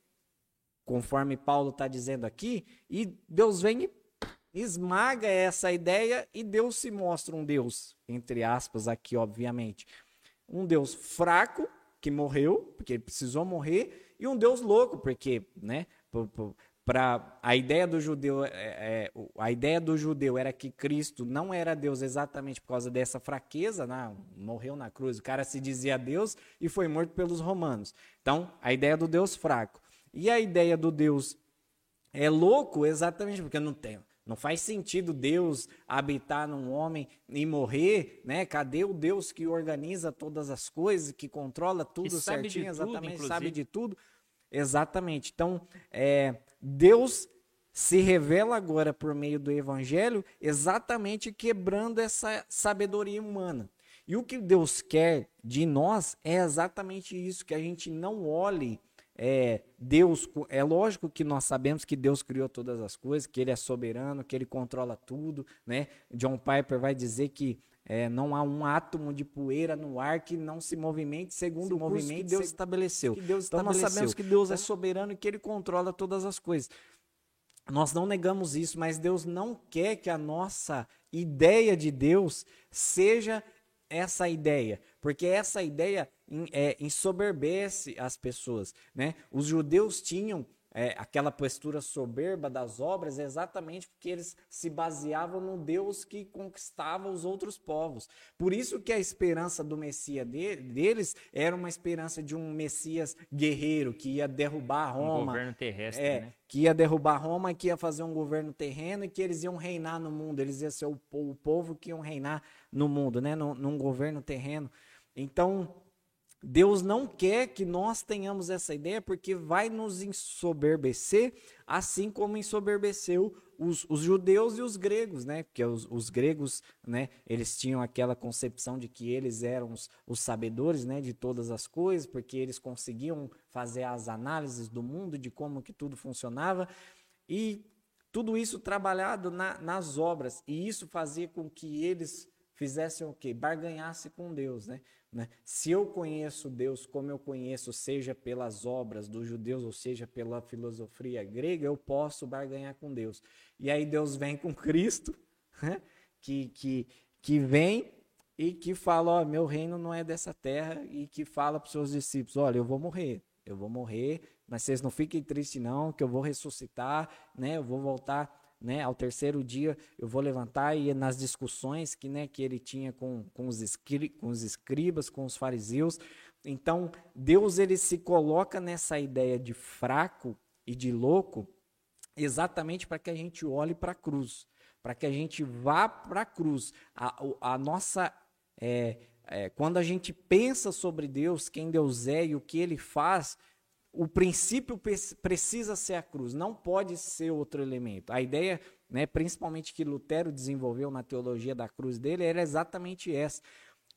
conforme Paulo está dizendo aqui, e Deus vem e esmaga essa ideia e Deus se mostra um Deus, entre aspas aqui, obviamente, um Deus fraco, que morreu, porque precisou morrer, e um Deus louco, porque, né, para a ideia do judeu, é, é, a ideia do judeu era que Cristo não era Deus exatamente por causa dessa fraqueza, não, morreu na cruz, o cara se dizia Deus e foi morto pelos romanos. Então, a ideia do Deus fraco. E a ideia do Deus é louco exatamente porque não tem... Não faz sentido Deus habitar num homem e morrer, né? Cadê o Deus que organiza todas as coisas, que controla tudo certinho, exatamente, sabe de tudo? Exatamente. Então, é, Deus se revela agora por meio do Evangelho, exatamente quebrando essa sabedoria humana. E o que Deus quer de nós é exatamente isso, que a gente não olhe. É, Deus, é lógico que nós sabemos que Deus criou todas as coisas, que Ele é soberano, que Ele controla tudo, né? John Piper vai dizer que é, não há um átomo de poeira no ar que não se movimente segundo o movimento que Deus se... estabeleceu. Que Deus então estabeleceu. Nós sabemos que Deus é soberano e que Ele controla todas as coisas. Nós não negamos isso, mas Deus não quer que a nossa ideia de Deus seja essa ideia, porque essa ideia é, ensoberbece as pessoas, né? Os judeus tinham é, aquela postura soberba das obras exatamente porque eles se baseavam no Deus que conquistava os outros povos. Por isso que a esperança do Messias de, deles era uma esperança de um Messias guerreiro que ia derrubar Roma. Um governo terrestre, é, né? Que ia derrubar Roma, que ia fazer um governo terreno e que eles iam reinar no mundo. Eles iam ser o, o povo que iam reinar no mundo, né? Num, num governo terreno. Então, Deus não quer que nós tenhamos essa ideia porque vai nos ensoberbecer, assim como ensoberbeceu os, os judeus e os gregos, né? Porque os, os gregos, né, eles tinham aquela concepção de que eles eram os, os sabedores, né, de todas as coisas, porque eles conseguiam fazer as análises do mundo, de como que tudo funcionava, e tudo isso trabalhado na, nas obras, e isso fazia com que eles fizessem o quê? Barganhasse com Deus, né? Né? Se eu conheço Deus como eu conheço, seja pelas obras dos judeus ou seja pela filosofia grega, eu posso barganhar com Deus. E aí Deus vem com Cristo, né? que, que, que vem e que fala, ó, meu reino não é dessa terra, e que fala para os seus discípulos, olha, eu vou morrer, eu vou morrer, mas vocês não fiquem tristes não, que eu vou ressuscitar, né? Eu vou voltar... Né, ao terceiro dia eu vou levantar, e nas discussões que, né, que ele tinha com, com, os escri, com os escribas, com os fariseus. Então, Deus ele se coloca nessa ideia de fraco e de louco exatamente para que a gente olhe para a cruz, para que a gente vá para a cruz. A, a nossa... É, é, quando a gente pensa sobre Deus, quem Deus é e o que ele faz... O princípio precisa ser a cruz, não pode ser outro elemento. A ideia, né, principalmente que Lutero desenvolveu na teologia da cruz dele, era exatamente essa.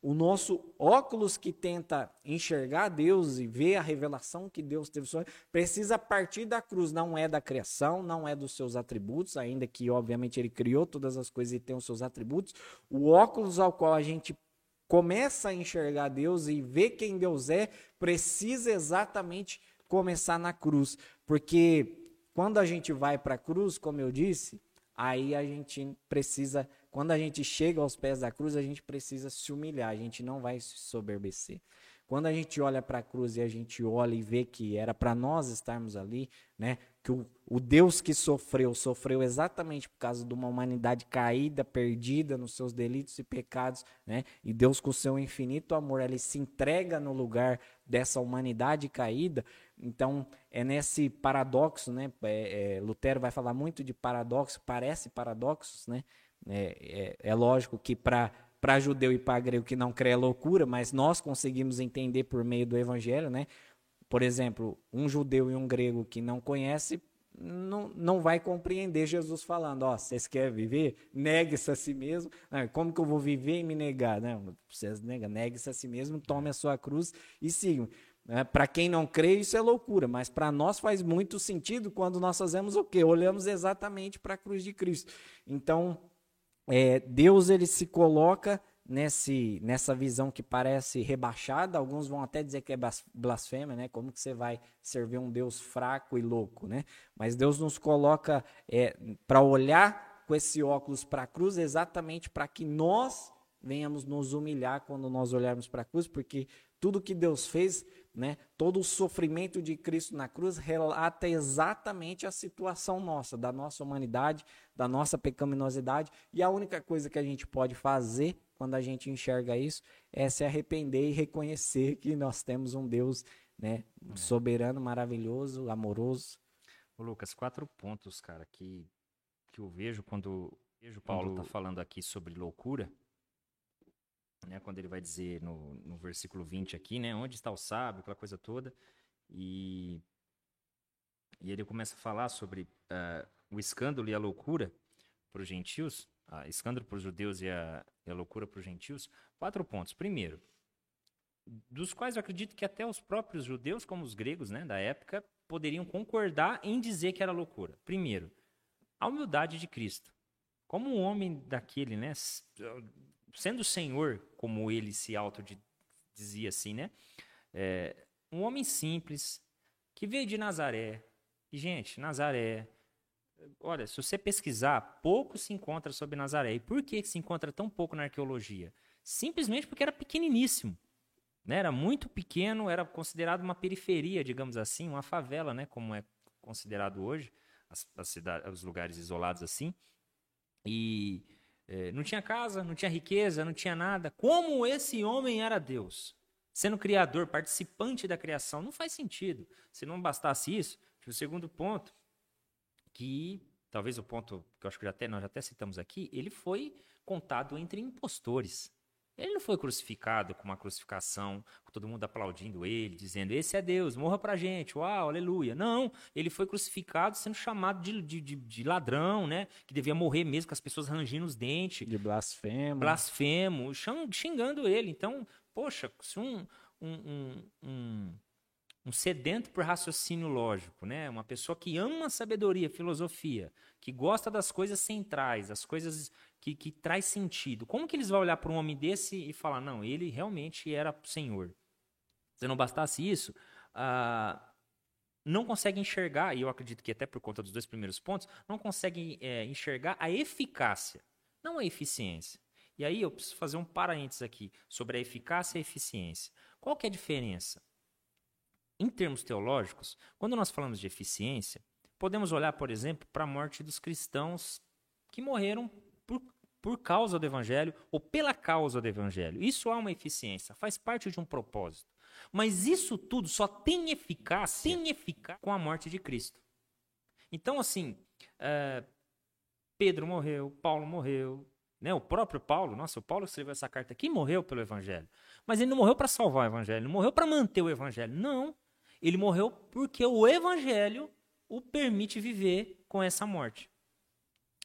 O nosso óculos que tenta enxergar Deus e ver a revelação que Deus teve sobre, precisa partir da cruz, não é da criação, não é dos seus atributos, ainda que, obviamente, ele criou todas as coisas e tem os seus atributos. O óculos ao qual a gente começa a enxergar Deus e ver quem Deus é, precisa exatamente... começar na cruz, porque quando a gente vai para a cruz, como eu disse, aí a gente precisa, quando a gente chega aos pés da cruz, a gente precisa se humilhar, a gente não vai se soberbecer. Quando a gente olha para a cruz e a gente olha e vê que era para nós estarmos ali, né, que o, o Deus que sofreu, sofreu exatamente por causa de uma humanidade caída, perdida nos seus delitos e pecados, né, e Deus com o seu infinito amor, ele se entrega no lugar dessa humanidade caída. Então, é nesse paradoxo, né? É, é, Lutero vai falar muito de paradoxo, parece paradoxos, né? É, é, é lógico que para judeu e para grego que não crê é loucura, mas nós conseguimos entender por meio do evangelho, né? Por exemplo, um judeu e um grego que não conhece, não, não vai compreender Jesus falando, ó, oh, vocês querem viver? Negue-se a si mesmo. Não, como que eu vou viver e me negar? Não, vocês negam, negue-se a si mesmo, tome a sua cruz e sigam. Para quem não crê, isso é loucura, mas para nós faz muito sentido quando nós fazemos o quê? Olhamos exatamente para a cruz de Cristo. Então, é, Deus ele se coloca nesse, nessa visão que parece rebaixada, alguns vão até dizer que é blasfêmia, né? Como que você vai servir um Deus fraco e louco, né? Mas Deus nos coloca é, para olhar com esse óculos para a cruz exatamente para que nós venhamos nos humilhar quando nós olharmos para a cruz, porque tudo que Deus fez, né, todo o sofrimento de Cristo na cruz relata exatamente a situação nossa, da nossa humanidade, da nossa pecaminosidade, e a única coisa que a gente pode fazer quando a gente enxerga isso é se arrepender e reconhecer que nós temos um Deus, né, soberano, maravilhoso, amoroso. Ô Lucas, quatro pontos, cara, que, que eu vejo quando vejo Paulo está falando aqui sobre loucura. Né, quando ele vai dizer no, no versículo vinte aqui, né, onde está o sábio, aquela coisa toda, e, e ele começa a falar sobre uh, o escândalo e a loucura para os gentios, uh, escândalo para os judeus e a, e a loucura para os gentios. Quatro pontos. Primeiro, dos quais eu acredito que até os próprios judeus, como os gregos, né, da época, poderiam concordar em dizer que era loucura. Primeiro, a humildade de Cristo. Como um homem daquele, né, sendo Senhor, como ele se autodizia assim, né? É, um homem simples, que veio de Nazaré. E, gente, Nazaré... Olha, se você pesquisar, pouco se encontra sobre Nazaré. E por que se encontra tão pouco na arqueologia? Simplesmente porque era pequeniníssimo. Né? Era muito pequeno, era considerado uma periferia, digamos assim, uma favela, né? Como é considerado hoje, as, as cidades, os lugares isolados assim. E... É, não tinha casa, não tinha riqueza, não tinha nada. Como esse homem era Deus? Sendo criador, participante da criação, não faz sentido. Se não bastasse isso, o segundo ponto, que talvez o ponto que eu acho que já até, nós já até citamos aqui, ele foi contado entre impostores. Ele não foi crucificado com uma crucificação, com todo mundo aplaudindo ele, dizendo, esse é Deus, morra pra gente, uau, aleluia. Não, ele foi crucificado sendo chamado de, de, de, de ladrão, né? Que devia morrer mesmo, com as pessoas rangindo os dentes. De blasfemo. Blasfemo, xingando ele. Então, poxa, se um, um, um, um, um sedento por raciocínio lógico, né? Uma pessoa que ama a sabedoria, filosofia, que gosta das coisas centrais, as coisas... Que, que traz sentido. Como que eles vão olhar para um homem desse e falar, não, ele realmente era Senhor? Se não bastasse isso, ah, não consegue enxergar, e eu acredito que até por conta dos dois primeiros pontos, não consegue é, enxergar a eficácia, não a eficiência. E aí eu preciso fazer um parênteses aqui sobre a eficácia e a eficiência. Qual que é a diferença? Em termos teológicos, quando nós falamos de eficiência, podemos olhar, por exemplo, para a morte dos cristãos que morreram Por, por causa do evangelho ou pela causa do evangelho. Isso há uma eficiência, faz parte de um propósito. Mas isso tudo só tem eficácia, tem eficácia com a morte de Cristo. Então, assim, é, Pedro morreu, Paulo morreu, né? O próprio Paulo, nossa, o Paulo escreveu essa carta aqui, morreu pelo evangelho. Mas ele não morreu para salvar o evangelho, não morreu para manter o evangelho, não. Ele morreu porque o evangelho o permite viver com essa morte.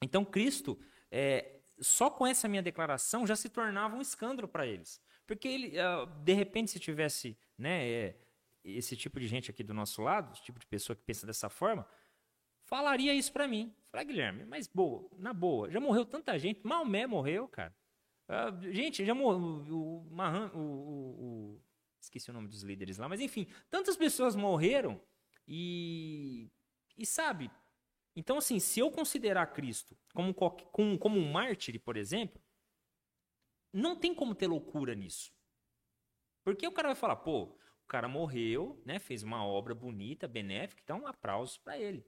Então, Cristo... É, só com essa minha declaração já se tornava um escândalo para eles. Porque, ele, de repente, se tivesse, né, é, esse tipo de gente aqui do nosso lado, esse tipo de pessoa que pensa dessa forma, falaria isso para mim. Falaria, Guilherme, mas boa, na boa, já morreu tanta gente. Maomé morreu, cara. Uh, gente, já morreu o, o, o, o... Esqueci o nome dos líderes lá. Mas, enfim, tantas pessoas morreram e, e sabe... Então, assim, se eu considerar Cristo como, como, como um mártir, por exemplo, não tem como ter loucura nisso. Porque o cara vai falar, pô, o cara morreu, né, fez uma obra bonita, benéfica, então um aplauso para ele.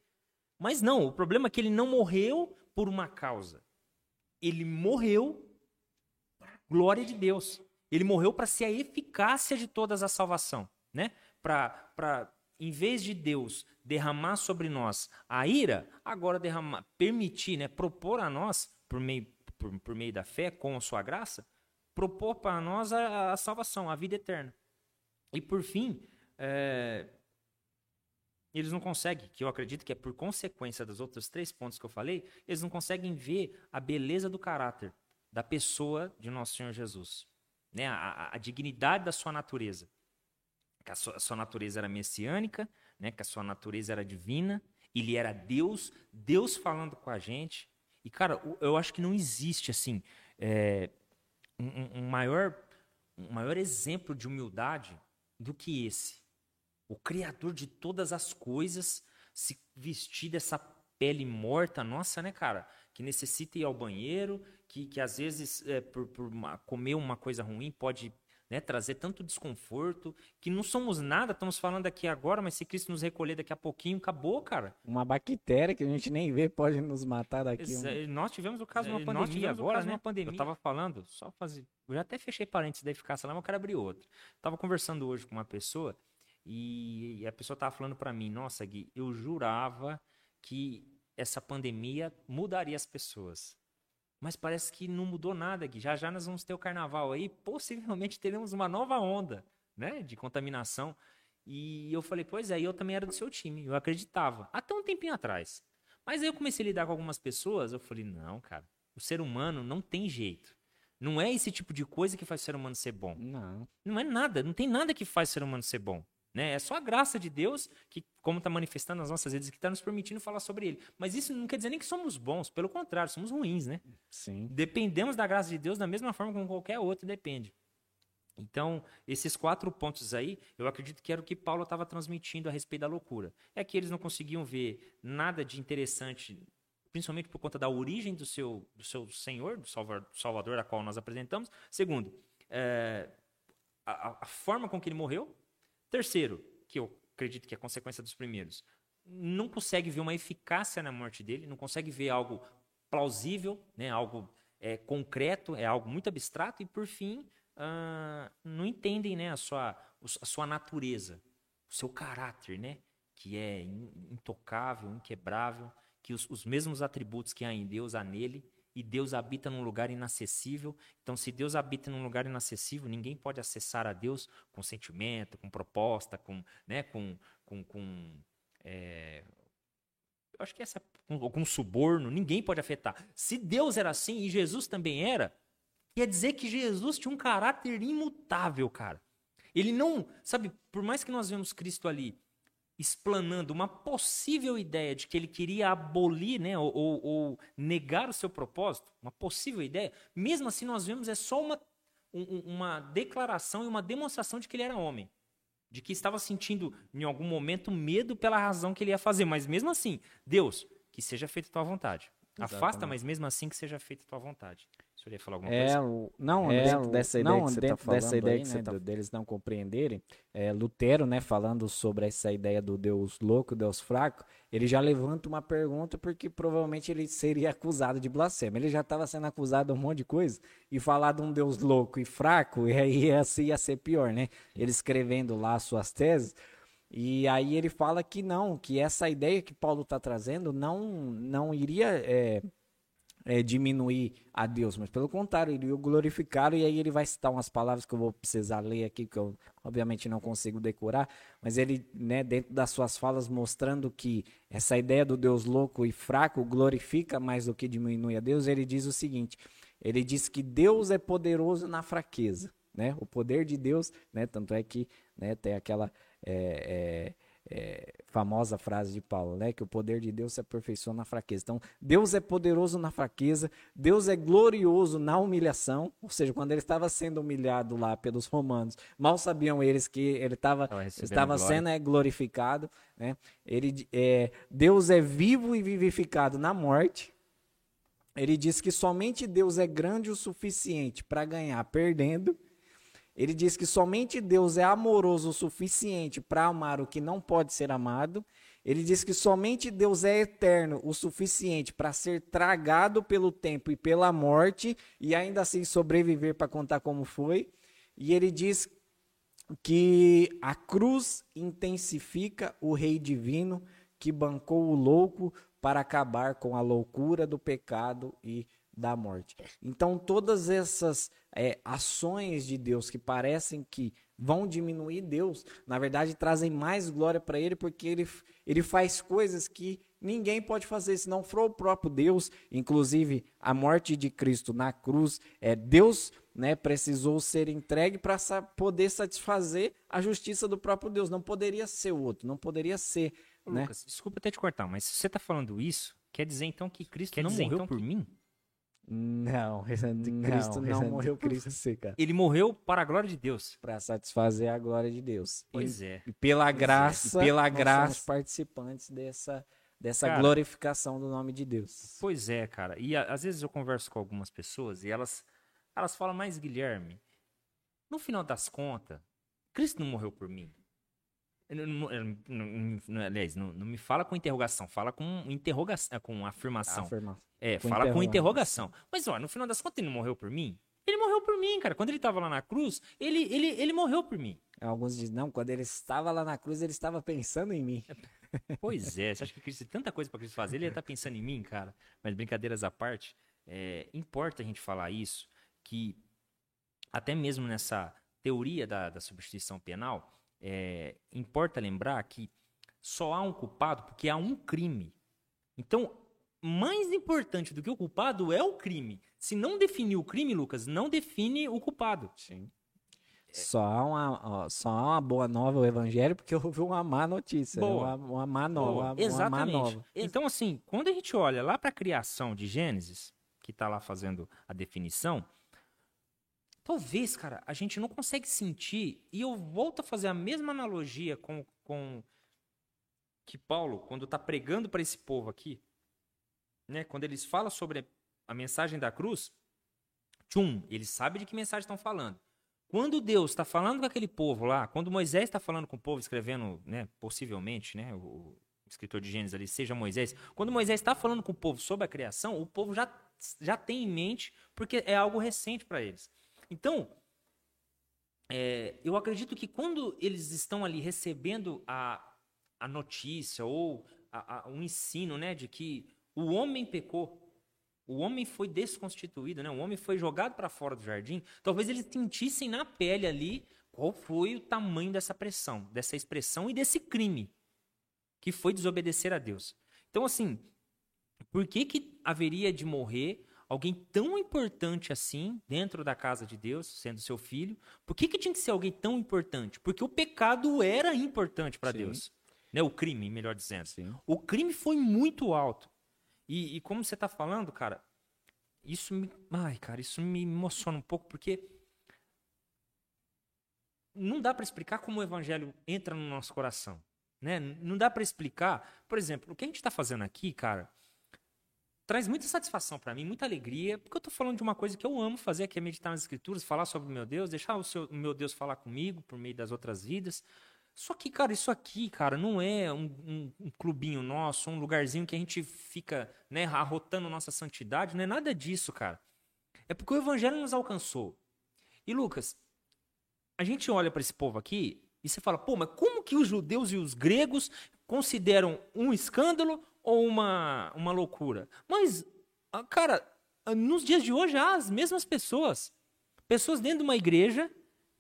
Mas não, o problema é que ele não morreu por uma causa. Ele morreu para glória de Deus. Ele morreu para ser a eficácia de todas a salvação, né? Para... para em vez de Deus derramar sobre nós a ira, agora derramar, permitir, né, propor a nós, por meio, por, por meio da fé, com a sua graça, propor para nós a, a salvação, a vida eterna. E por fim, é, eles não conseguem, que eu acredito que é por consequência dos outros três pontos que eu falei, eles não conseguem ver a beleza do caráter da pessoa de Nosso Senhor Jesus, né, a, a dignidade da sua natureza. Que a sua, a sua natureza era messiânica, né? Que a sua natureza era divina, ele era Deus, Deus falando com a gente. E, cara, eu acho que não existe, assim, é, um, um, maior, um maior exemplo de humildade do que esse. O Criador de todas as coisas se vestir dessa pele morta nossa, né, cara? Que necessita ir ao banheiro, que, que às vezes é, por, por uma, comer uma coisa ruim pode, né, trazer tanto desconforto, que não somos nada, estamos falando aqui agora, mas se Cristo nos recolher daqui a pouquinho, acabou, cara. Uma bactéria que a gente nem vê pode nos matar daqui. Ex- nós tivemos o caso de uma pandemia nós tivemos agora, o caso, né? Uma pandemia. Eu estava falando, só fazer... Eu já até fechei parênteses da eficácia lá, mas eu quero abrir outro. Estava conversando hoje com uma pessoa e, e a pessoa estava falando para mim, nossa, Gui, eu jurava que essa pandemia mudaria as pessoas. Mas parece que não mudou nada, Gui. Já já nós vamos ter o carnaval aí, possivelmente teremos uma nova onda, né, de contaminação. E eu falei, pois é, eu também era do seu time, eu acreditava, até um tempinho atrás. Mas aí eu comecei a lidar com algumas pessoas, eu falei, não, cara, o ser humano não tem jeito. Não é esse tipo de coisa que faz o ser humano ser bom. Não. Não é nada, não tem nada que faz o ser humano ser bom. Né? É só a graça de Deus, que como está manifestando nas nossas vidas, que está nos permitindo falar sobre ele. Mas isso não quer dizer nem que somos bons, pelo contrário, somos ruins, né? Sim. Dependemos da graça de Deus da mesma forma como qualquer outro depende. Então, esses quatro pontos aí, eu acredito que era o que Paulo estava transmitindo a respeito da loucura. É que eles não conseguiam ver nada de interessante, principalmente por conta da origem do seu, do seu Senhor, do Salvador, a qual nós apresentamos. Segundo, é, a, a forma com que ele morreu. Terceiro, que eu acredito que é a consequência dos primeiros, não consegue ver uma eficácia na morte dele, não consegue ver algo plausível, né, algo é, concreto, é algo muito abstrato. E, por fim, uh, não entendem, né, a, sua, a sua natureza, o seu caráter, né, que é intocável, inquebrável, que os, os mesmos atributos que há em Deus, há nele. E Deus habita num lugar inacessível. Então, se Deus habita num lugar inacessível, ninguém pode acessar a Deus com sentimento, com proposta, com, né, com, com, com é, eu acho que essa, com, com suborno, ninguém pode afetar. Se Deus era assim e Jesus também era, quer dizer que Jesus tinha um caráter imutável, cara. Ele não, sabe, por mais que nós vemos Cristo ali explanando uma possível ideia de que ele queria abolir, né, ou, ou, ou negar o seu propósito, uma possível ideia, mesmo assim nós vemos é só uma, um, uma declaração e uma demonstração de que ele era homem, de que estava sentindo em algum momento medo pela razão que ele ia fazer, mas mesmo assim, Deus, que seja feita a tua vontade. Exatamente. Afasta, mas mesmo assim que seja feita a tua vontade. O senhor ia falar alguma coisa? É, não, é, dentro dessa ideia não, que você está falando dessa ideia aí, que né, tá... deles não compreenderem, é, Lutero, né, falando sobre essa ideia do Deus louco, Deus fraco, ele já levanta uma pergunta porque provavelmente ele seria acusado de blasfêmia. Ele já estava sendo acusado de um monte de coisa e falar de um Deus louco e fraco, e aí assim ia ser pior, né? Ele escrevendo lá as suas teses. E aí ele fala que não, que essa ideia que Paulo está trazendo não, não iria é, é, diminuir a Deus, mas pelo contrário, ele o glorificar. E aí ele vai citar umas palavras que eu vou precisar ler aqui, que eu obviamente não consigo decorar, mas ele, né, dentro das suas falas, mostrando que essa ideia do Deus louco e fraco glorifica mais do que diminui a Deus, ele diz o seguinte, ele diz que Deus é poderoso na fraqueza, né? O poder de Deus, né? Tanto é que, né, tem aquela... É, é, é, famosa frase de Paulo, né? Que o poder de Deus se aperfeiçoa na fraqueza. Então, Deus é poderoso na fraqueza, Deus é glorioso na humilhação, ou seja, quando ele estava sendo humilhado lá pelos romanos, mal sabiam eles que ele tava, estava sendo é, glorificado, né? Ele, é, Deus é vivo e vivificado na morte. Ele diz que somente Deus é grande o suficiente para ganhar perdendo. Ele diz que somente Deus é amoroso o suficiente para amar o que não pode ser amado. Ele diz que somente Deus é eterno o suficiente para ser tragado pelo tempo e pela morte e ainda assim sobreviver para contar como foi. E ele diz que a cruz intensifica o Rei Divino que bancou o louco para acabar com a loucura do pecado e da morte. Então, todas essas é, ações de Deus que parecem que vão diminuir Deus, na verdade, trazem mais glória para ele, porque ele, ele faz coisas que ninguém pode fazer, se não for o próprio Deus. Inclusive, a morte de Cristo na cruz, é, Deus, né, precisou ser entregue para sa- poder satisfazer a justiça do próprio Deus. Não poderia ser o outro, não poderia ser... Lucas, né? Desculpa até te cortar, mas se você está falando isso, quer dizer então que Cristo quer não dizer, morreu então, por que... mim? Não, Cristo não, não morreu por Cristo, cara. Ele morreu para a glória de Deus. Para satisfazer a glória de Deus. Pois e, é. E pela pois graça, é. E pela nós graça, somos participantes dessa dessa cara, glorificação do nome de Deus. Pois é, cara. E a, às vezes eu converso com algumas pessoas e elas, elas falam, mas Guilherme, no final das contas, Cristo não morreu por mim. Não, não, não, não, aliás, não, não me fala com interrogação, fala com interrogação, com afirmação. Afirma. É, com fala com interrogação. Mas, ó, no final das contas, ele não morreu por mim? Ele morreu por mim, cara. Quando ele estava lá na cruz, ele, ele, ele morreu por mim. Alguns dizem, não, quando ele estava lá na cruz, ele estava pensando em mim. Pois é, você acha que Cristo tem tanta coisa para Cristo fazer, ele ia estar pensando em mim, cara? Mas brincadeiras à parte, é, importa a gente falar isso, que até mesmo nessa teoria da, da substituição penal, é, importa lembrar que só há um culpado porque há um crime. Então, mais importante do que o culpado é o crime. Se não definir o crime, Lucas, não define o culpado. Sim. Só há, uma, só há uma boa nova o evangelho, porque houve uma má notícia. Boa. Uma, uma má nova. Boa. Exatamente. Uma má nova. Então, assim, quando a gente olha lá para a criação de Gênesis, que está lá fazendo a definição, talvez, cara, a gente não consegue sentir, e eu volto a fazer a mesma analogia com, com que Paulo, quando está pregando para esse povo aqui, né, quando eles falam sobre a mensagem da cruz, tchum, eles sabem de que mensagem estão falando. Quando Deus está falando com aquele povo lá, quando Moisés está falando com o povo, escrevendo, né, possivelmente, né, o escritor de Gênesis ali, seja Moisés, quando Moisés está falando com o povo sobre a criação, o povo já, já tem em mente, porque é algo recente para eles. Então, é, eu acredito que quando eles estão ali recebendo a, a notícia ou o um ensino, né, de que o homem pecou, o homem foi desconstituído, né? O homem foi jogado para fora do jardim. Talvez eles sentissem na pele ali qual foi o tamanho dessa pressão, dessa expressão e desse crime, que foi desobedecer a Deus. Então, assim, por que que haveria de morrer alguém tão importante assim dentro da casa de Deus, sendo seu filho? Por que que tinha que ser alguém tão importante? Porque o pecado era importante para Deus, né? O crime, melhor dizendo. Sim. O crime foi muito alto. E, e como você está falando, cara, isso me, ai, cara, isso me emociona um pouco, porque não dá para explicar como o evangelho entra no nosso coração, né? Não dá para explicar, por exemplo, o que a gente está fazendo aqui, cara, traz muita satisfação para mim, muita alegria, porque eu estou falando de uma coisa que eu amo fazer, que é meditar nas escrituras, falar sobre o meu Deus, deixar o, seu, o meu Deus falar comigo por meio das outras vidas. Só que, cara, isso aqui, cara, não é um, um, um clubinho nosso, um lugarzinho que a gente fica, né, arrotando nossa santidade, não é nada disso, cara. É porque o evangelho nos alcançou. E, Lucas, a gente olha para esse povo aqui e você fala, pô, mas como que os judeus e os gregos consideram um escândalo ou uma, uma loucura? Mas, cara, nos dias de hoje há as mesmas pessoas. Pessoas dentro de uma igreja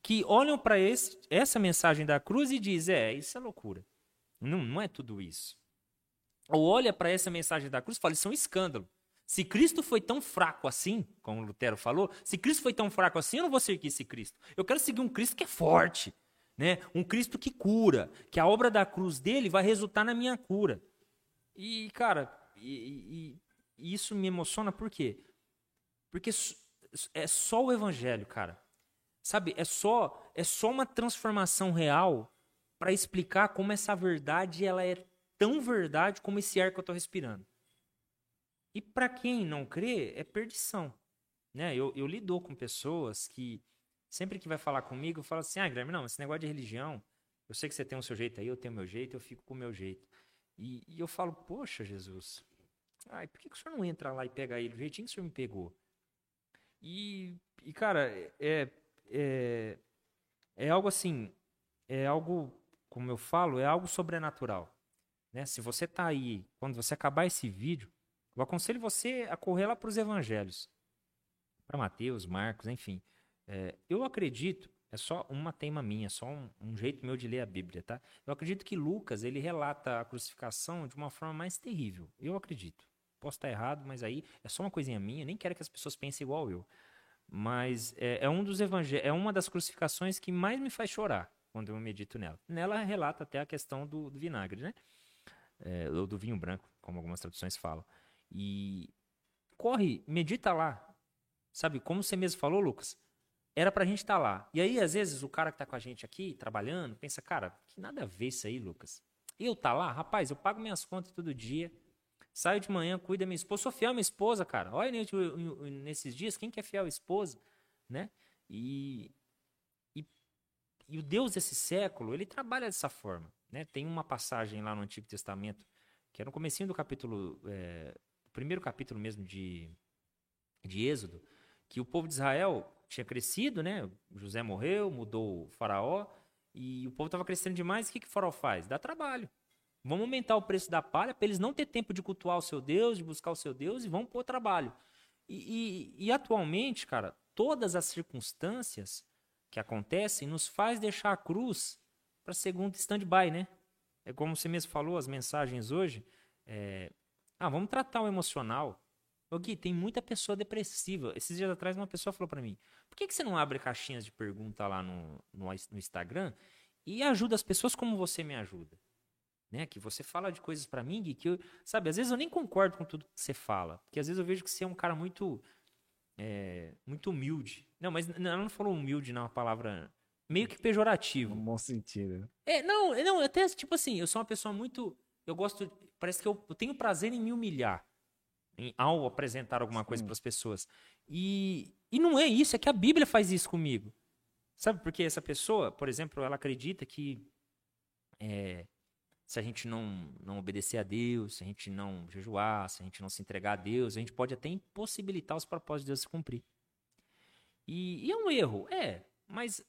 que olham para essa mensagem da cruz e dizem, é, isso é loucura. Não, não é tudo isso. Ou olha para essa mensagem da cruz e fala, isso é um escândalo. Se Cristo foi tão fraco assim, como Lutero falou, se Cristo foi tão fraco assim, eu não vou seguir esse Cristo. Eu quero seguir um Cristo que é forte, né? Um Cristo que cura, que a obra da cruz dele vai resultar na minha cura. E, cara, e, e, e isso me emociona por quê? Porque é só o evangelho, cara. Sabe, é só, é só uma transformação real para explicar como essa verdade ela é tão verdade como esse ar que eu estou respirando. E para quem não crê, é perdição. Né? Eu, eu lido com pessoas que sempre que vai falar comigo, eu falo assim, ah, Guilherme, não, esse negócio de religião, eu sei que você tem o seu jeito aí, eu tenho o meu jeito, eu fico com o meu jeito. E, e eu falo, poxa, Jesus, ai, por que que o senhor não entra lá e pega ele do jeitinho que o senhor me pegou? E, e cara, é... É, é algo assim, é algo, como eu falo, é algo sobrenatural, né? Se você tá aí, quando você acabar esse vídeo, eu aconselho você a correr lá para os evangelhos, para Mateus, Marcos, enfim. É, eu acredito, é só uma teima minha, só um, um jeito meu de ler a Bíblia, tá? Eu acredito que Lucas, ele relata a crucificação de uma forma mais terrível, eu acredito. Posso estar errado, mas aí é só uma coisinha minha, nem quero que as pessoas pensem igual eu. Mas é, é, um dos evangel- é uma das crucificações que mais me faz chorar quando eu medito nela. Nela relata até a questão do, do vinagre, né? É, ou do vinho branco, como algumas traduções falam. E corre, medita lá. Sabe, como você mesmo falou, Lucas, era pra gente estar lá. E aí, às vezes, o cara que tá com a gente aqui, trabalhando, pensa, cara, que nada a ver isso aí, Lucas. Eu tá lá? Rapaz, eu pago minhas contas todo dia. Saio de manhã, cuido da minha esposa. Sou fiel à minha esposa, cara. Olha nesses dias, quem que é fiel à esposa, né? E, e, e o Deus desse século, ele trabalha dessa forma, né? Tem uma passagem lá no Antigo Testamento, que é no comecinho do capítulo, é, primeiro capítulo mesmo de, de Êxodo, que o povo de Israel tinha crescido, né? José morreu, mudou o faraó, e o povo estava crescendo demais. O que, que o faraó faz? Dá trabalho. Vamos aumentar o preço da palha para eles não ter tempo de cultuar o seu Deus, de buscar o seu Deus, e vão pôr trabalho. E, e, e atualmente, cara, todas as circunstâncias que acontecem nos faz deixar a cruz para segundo stand-by, né? É como você mesmo falou, as mensagens hoje, é... ah, vamos tratar o emocional. Ô Gui, tem muita pessoa depressiva. Esses dias atrás uma pessoa falou para mim, por que, que você não abre caixinhas de pergunta lá no, no, no Instagram e ajuda as pessoas como você me ajuda? Né? Que você fala de coisas para mim, Gui, que eu, sabe, às vezes eu nem concordo com tudo que você fala, porque às vezes eu vejo que você é um cara muito, é, muito humilde. Não, mas não, ela não falou humilde, não, a palavra meio que pejorativo. No bom sentido. É, não, não, até tipo assim, eu sou uma pessoa muito, eu gosto, parece que eu, eu tenho prazer em me humilhar. Em, ao apresentar alguma coisa para as pessoas. E, e não é isso, é que a Bíblia faz isso comigo. Sabe por que essa pessoa, por exemplo, ela acredita que é, se a gente não, não obedecer a Deus, se a gente não jejuar, se a gente não se entregar a Deus, a gente pode até impossibilitar os propósitos de Deus se cumprir. E, e é um erro, é, mas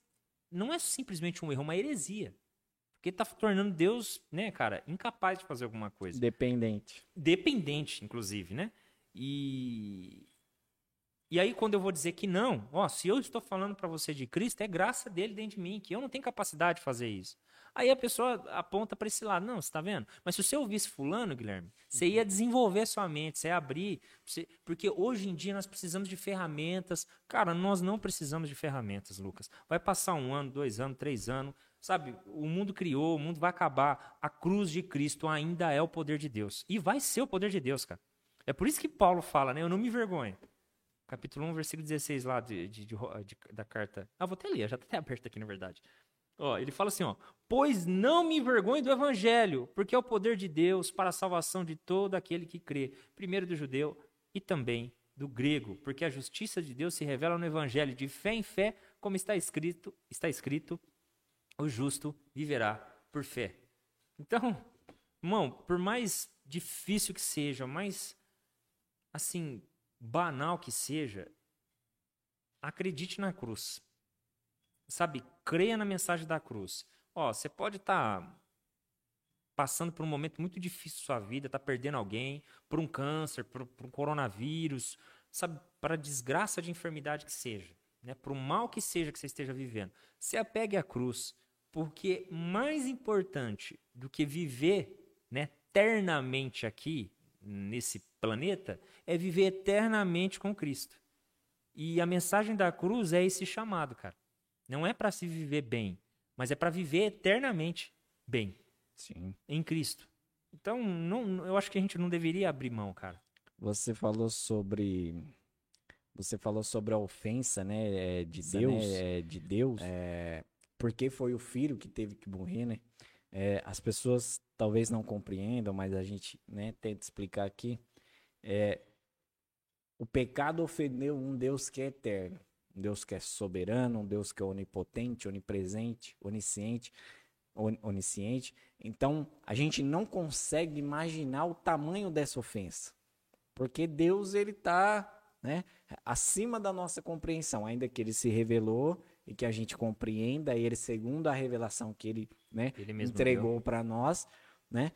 não é simplesmente um erro, é uma heresia. Porque tá tornando Deus, né, cara, incapaz de fazer alguma coisa. Dependente. Dependente, inclusive, né? E, e aí, quando eu vou dizer que não, ó, se eu estou falando para você de Cristo, é graça dele dentro de mim, que eu não tenho capacidade de fazer isso. Aí a pessoa aponta para esse lado, não, você tá vendo? Mas se você ouvisse fulano, Guilherme, você ia desenvolver sua mente, você ia abrir, você... porque hoje em dia nós precisamos de ferramentas. Cara, nós não precisamos de ferramentas, Lucas. Vai passar um ano, dois anos, três anos, sabe, o mundo criou, o mundo vai acabar. A cruz de Cristo ainda é o poder de Deus. E vai ser o poder de Deus, cara. É por isso que Paulo fala, né? Eu não me envergonho. Capítulo um, versículo dezesseis lá de, de, de, de, da carta. Ah, vou até ler, já está até aberto aqui, na verdade. Ó, ele fala assim, ó. Pois não me envergonho do evangelho, porque é o poder de Deus para a salvação de todo aquele que crê. Primeiro do judeu e também do grego. Porque a justiça de Deus se revela no evangelho de fé em fé, como está escrito, está escrito, o justo viverá por fé. Então, irmão, por mais difícil que seja, mais, assim, banal que seja, acredite na cruz. Sabe, creia na mensagem da cruz. Ó, você pode estar tá passando por um momento muito difícil da sua vida, tá perdendo alguém, por um câncer, por, por um coronavírus, sabe, para desgraça de enfermidade que seja, né, por um mal que seja que você esteja vivendo. Se apegue à cruz. Porque mais importante do que viver, né, eternamente aqui, nesse planeta, é viver eternamente com Cristo. E a mensagem da cruz é esse chamado, cara. Não é para se viver bem, mas é para viver eternamente bem. Sim. Em Cristo. Então, não, eu acho que a gente não deveria abrir mão, cara. Você falou sobre... Você falou sobre a ofensa, né, de Deus. Né, de Deus. É... Porque foi o filho que teve que morrer, né? É, as pessoas talvez não compreendam, mas a gente, né, tenta explicar aqui. É, o pecado ofendeu um Deus que é eterno, um Deus que é soberano, um Deus que é onipotente, onipresente, onisciente, on, onisciente. Então, a gente não consegue imaginar o tamanho dessa ofensa, porque Deus, ele está, né, acima da nossa compreensão, ainda que ele se revelou... e que a gente compreenda ele segundo a revelação que ele, né, ele mesmo entregou para nós, né?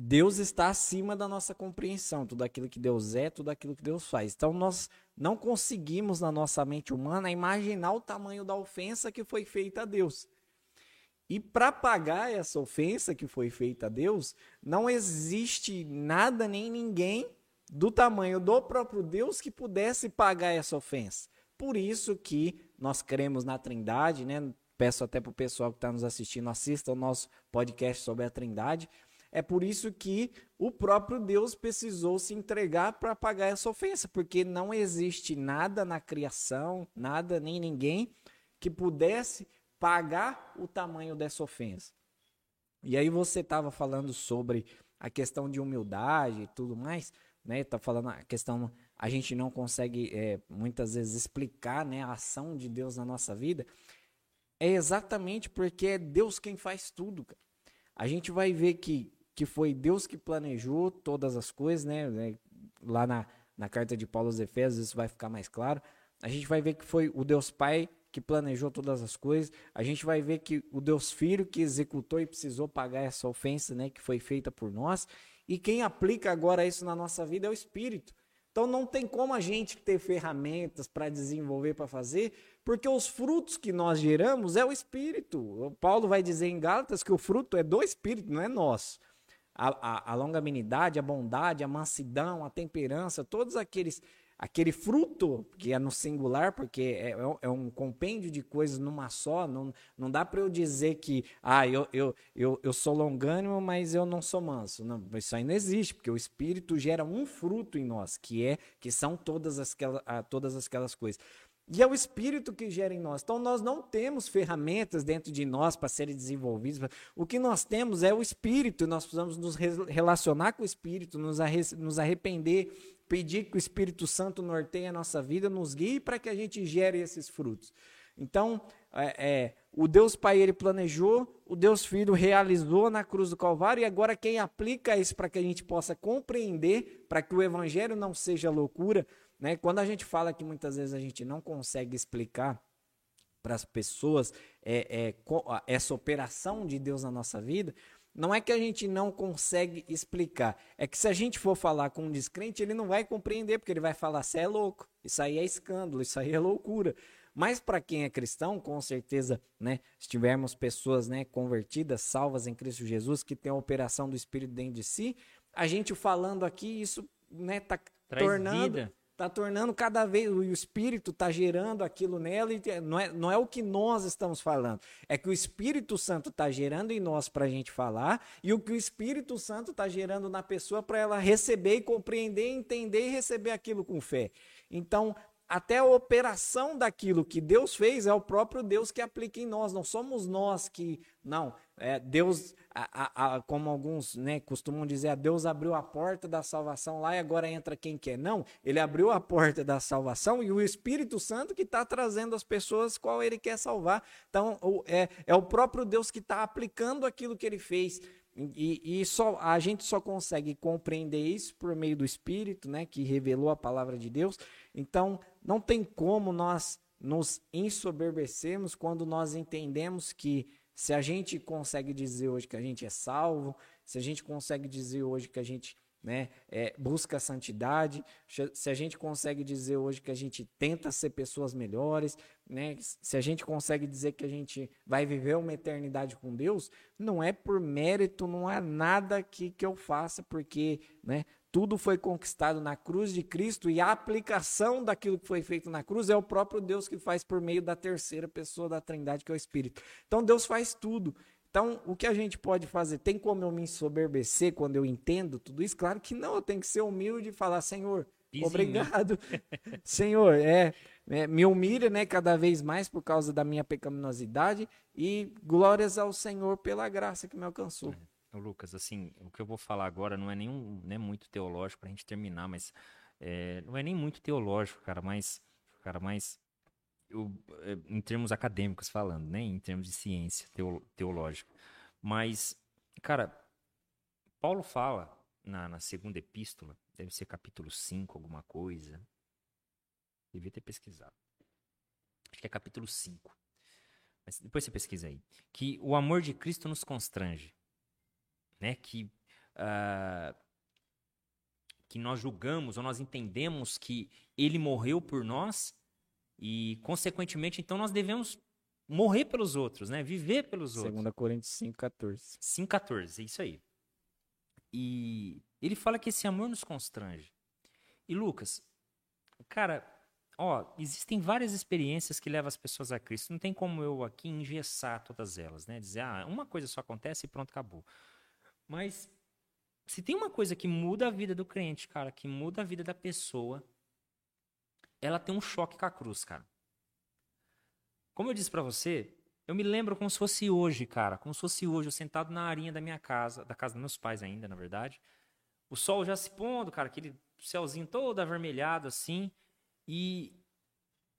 Deus está acima da nossa compreensão, tudo aquilo que Deus é, tudo aquilo que Deus faz. Então, nós não conseguimos, na nossa mente humana, imaginar o tamanho da ofensa que foi feita a Deus. E para pagar essa ofensa que foi feita a Deus, não existe nada nem ninguém do tamanho do próprio Deus que pudesse pagar essa ofensa. Por isso que nós cremos na Trindade, né? Peço até para o pessoal que está nos assistindo, assista o nosso podcast sobre a Trindade. É por isso que o próprio Deus precisou se entregar para pagar essa ofensa, porque não existe nada na criação, nada nem ninguém que pudesse pagar o tamanho dessa ofensa. E aí você estava falando sobre a questão de humildade e tudo mais, né? Tá falando a questão, a gente não consegue é, muitas vezes explicar, né, a ação de Deus na nossa vida. É exatamente porque é Deus quem faz tudo, cara. A gente vai ver que, que foi Deus que planejou todas as coisas, né? Lá na, na carta de Paulo aos Efésios isso vai ficar mais claro. A gente vai ver que foi o Deus Pai que planejou todas as coisas. A gente vai ver que o Deus Filho que executou e precisou pagar essa ofensa, né, que foi feita por nós. E quem aplica agora isso na nossa vida é o Espírito. Então não tem como a gente ter ferramentas para desenvolver, para fazer, porque os frutos que nós geramos é o Espírito. O Paulo vai dizer em Gálatas que o fruto é do Espírito, não é nosso. A, a, a longanimidade, a bondade, a mansidão, a temperança, todos aqueles... Aquele fruto, que é no singular, porque é, é um compêndio de coisas numa só, não, não dá para eu dizer que ah, eu, eu, eu, eu sou longânimo, mas eu não sou manso. Não, isso aí não existe, porque o Espírito gera um fruto em nós, que, é, que são todas, as, todas aquelas coisas. E é o Espírito que gera em nós. Então, nós não temos ferramentas dentro de nós para serem desenvolvidas. O que nós temos é o Espírito. Nós precisamos nos relacionar com o Espírito, nos, arre, nos arrepender, pedir que o Espírito Santo norteie a nossa vida, nos guie para que a gente gere esses frutos. Então, é, é, o Deus Pai, ele planejou, o Deus Filho realizou na cruz do Calvário, e agora quem aplica isso para que a gente possa compreender, para que o Evangelho não seja loucura, né? Quando a gente fala que muitas vezes a gente não consegue explicar para as pessoas é, é, essa operação de Deus na nossa vida, não é que a gente não consegue explicar, é que se a gente for falar com um descrente, ele não vai compreender, porque ele vai falar, você é louco, isso aí é escândalo, isso aí é loucura. Mas para quem é cristão, com certeza, né, se tivermos pessoas, né, convertidas, salvas em Cristo Jesus, que tem a operação do Espírito dentro de si, a gente falando aqui, isso está, né, tornando... Está tornando cada vez, o Espírito está gerando aquilo nela, e não é, não é o que nós estamos falando, é que o Espírito Santo está gerando em nós para a gente falar, e o que o Espírito Santo está gerando na pessoa para ela receber e compreender, entender e receber aquilo com fé. Então, até a operação daquilo que Deus fez é o próprio Deus que aplica em nós, não somos nós que, não, é, Deus, a, a, a, como alguns, né, costumam dizer, a Deus abriu a porta da salvação lá e agora entra quem quer. Não, ele abriu a porta da salvação e o Espírito Santo que está trazendo as pessoas qual ele quer salvar. Então, o, é, é o próprio Deus que está aplicando aquilo que ele fez. E, e só, a gente só consegue compreender isso por meio do Espírito, né, que revelou a palavra de Deus. Então, não tem como nós nos ensoberbecermos quando nós entendemos que, se a gente consegue dizer hoje que a gente é salvo, se a gente consegue dizer hoje que a gente, né, é, busca a santidade, se a gente consegue dizer hoje que a gente tenta ser pessoas melhores, né, se a gente consegue dizer que a gente vai viver uma eternidade com Deus, não é por mérito, não há nada aqui que eu faça, porque, né, tudo foi conquistado na cruz de Cristo e a aplicação daquilo que foi feito na cruz é o próprio Deus que faz por meio da terceira pessoa da Trindade, que é o Espírito. Então, Deus faz tudo. Então, o que a gente pode fazer? Tem como eu me ensoberbecer quando eu entendo tudo isso? Claro que não, eu tenho que ser humilde e falar, Senhor, Pizinho. Obrigado. Senhor, é, é, me humilha, né, cada vez mais por causa da minha pecaminosidade e glórias ao Senhor pela graça que me alcançou. É. Lucas, assim, o que eu vou falar agora não é nem um, né, muito teológico pra gente terminar, mas é, não é nem muito teológico, cara, mas, cara, mas eu, em termos acadêmicos falando, né, em termos de ciência teo, teológica, mas, cara, Paulo fala na, na segunda epístola, deve ser capítulo cinco, alguma coisa, devia ter pesquisado, acho que é capítulo cinco, mas depois você pesquisa aí, que o amor de Cristo nos constrange. Né, que, uh, que nós julgamos ou nós entendemos que ele morreu por nós e, consequentemente, então nós devemos morrer pelos outros, né, viver pelos outros. dois Coríntios cinco, catorze. cinco, catorze, é isso aí. E ele fala que esse amor nos constrange. E, Lucas, cara, ó, existem várias experiências que levam as pessoas a Cristo. Não tem como eu aqui engessar todas elas, né, dizer, ah, uma coisa só acontece e pronto, acabou. Mas se tem uma coisa que muda a vida do crente, cara, que muda a vida da pessoa, ela tem um choque com a cruz, cara. Como eu disse pra você, Eu me lembro como se fosse hoje, cara, como se fosse hoje, eu sentado na arinha da minha casa, da casa dos meus pais ainda, na verdade. O sol já se pondo, cara, aquele céuzinho todo avermelhado, assim. E,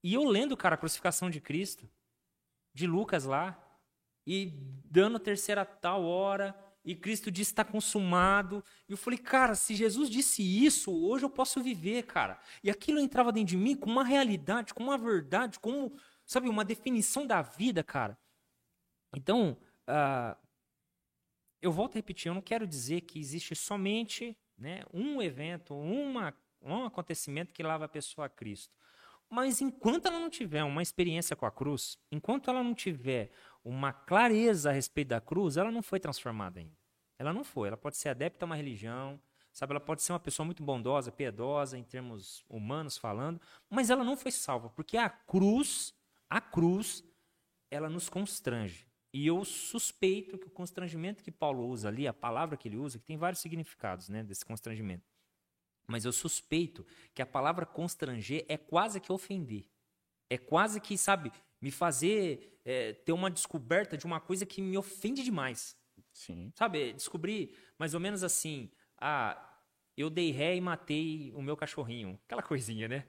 e eu lendo, cara, a crucificação de Cristo, de Lucas lá, e dando a terceira tal hora, e Cristo disse está consumado. E eu falei, cara, se Jesus disse isso, hoje eu posso viver, cara. E aquilo entrava dentro de mim com uma realidade, com uma verdade, como, sabe, uma definição da vida, cara. Então, uh, eu volto a repetir, eu não quero dizer que existe somente, né, um evento, uma, um acontecimento que lava a pessoa a Cristo. Mas enquanto ela não tiver uma experiência com a cruz, enquanto ela não tiver uma clareza a respeito da cruz, ela não foi transformada ainda. Ela não foi. Ela pode ser adepta a uma religião, sabe? Ela pode ser uma pessoa muito bondosa, piedosa, em termos humanos falando, mas ela não foi salva, porque a cruz, a cruz, ela nos constrange. E eu suspeito que o constrangimento que Paulo usa ali, a palavra que ele usa, que tem vários significados, né, desse constrangimento, mas eu suspeito que a palavra constranger é quase que ofender. É quase que, sabe, me fazer é, ter uma descoberta de uma coisa que me ofende demais. Sim. Sabe, descobrir mais ou menos assim, ah, eu dei ré e matei o meu cachorrinho. Aquela coisinha, né?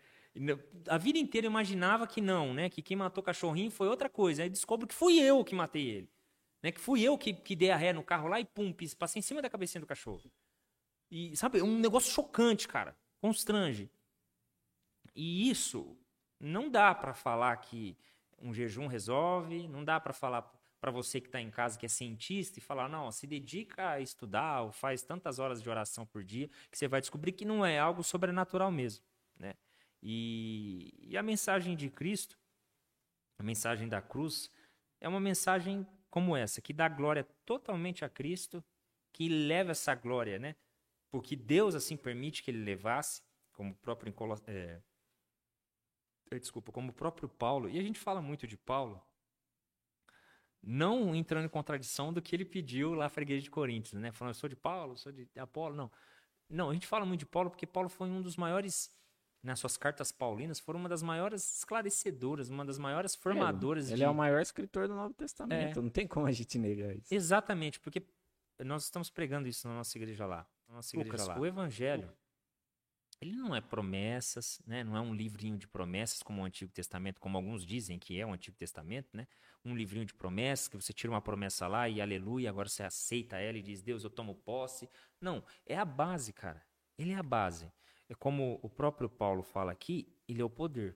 A vida inteira eu imaginava que não, né? Que quem matou o cachorrinho foi outra coisa. Aí descobro que fui eu que matei ele. Né? Que fui eu que, que dei a ré no carro lá e pum, passei em cima da cabecinha do cachorro. E, sabe, é um negócio chocante, cara. Constrange. E isso não dá pra falar que um jejum resolve, não dá pra falar pra você que tá em casa, que é cientista, e falar, não, se dedica a estudar ou faz tantas horas de oração por dia, que você vai descobrir que não é algo sobrenatural mesmo, né? E, e a mensagem de Cristo, a mensagem da cruz, é uma mensagem como essa, que dá glória totalmente a Cristo, que leva essa glória, né? Porque Deus assim permite que ele levasse, como o próprio, é, desculpa, como o próprio Paulo, e a gente fala muito de Paulo, não entrando em contradição do que ele pediu lá para a igreja de Coríntios, né? Falando, eu sou de Paulo, sou de Apolo, não. Não, a gente fala muito de Paulo porque Paulo foi um dos maiores... Nas suas cartas paulinas, foram uma das maiores esclarecedoras, uma das maiores formadoras. É, ele de... é o maior escritor do Novo Testamento, é. Não tem como a gente negar isso. Exatamente, porque nós estamos pregando isso na nossa igreja lá. Na nossa igreja Lucas, lá. O Evangelho, ele não é promessas, né? Não é um livrinho de promessas como o Antigo Testamento, como alguns dizem que é o Antigo Testamento, né? Um livrinho de promessas, que você tira uma promessa lá e aleluia, agora você aceita ela e diz, Deus, eu tomo posse. Não, é a base, cara. Ele é a base. É como o próprio Paulo fala aqui, ele é o poder.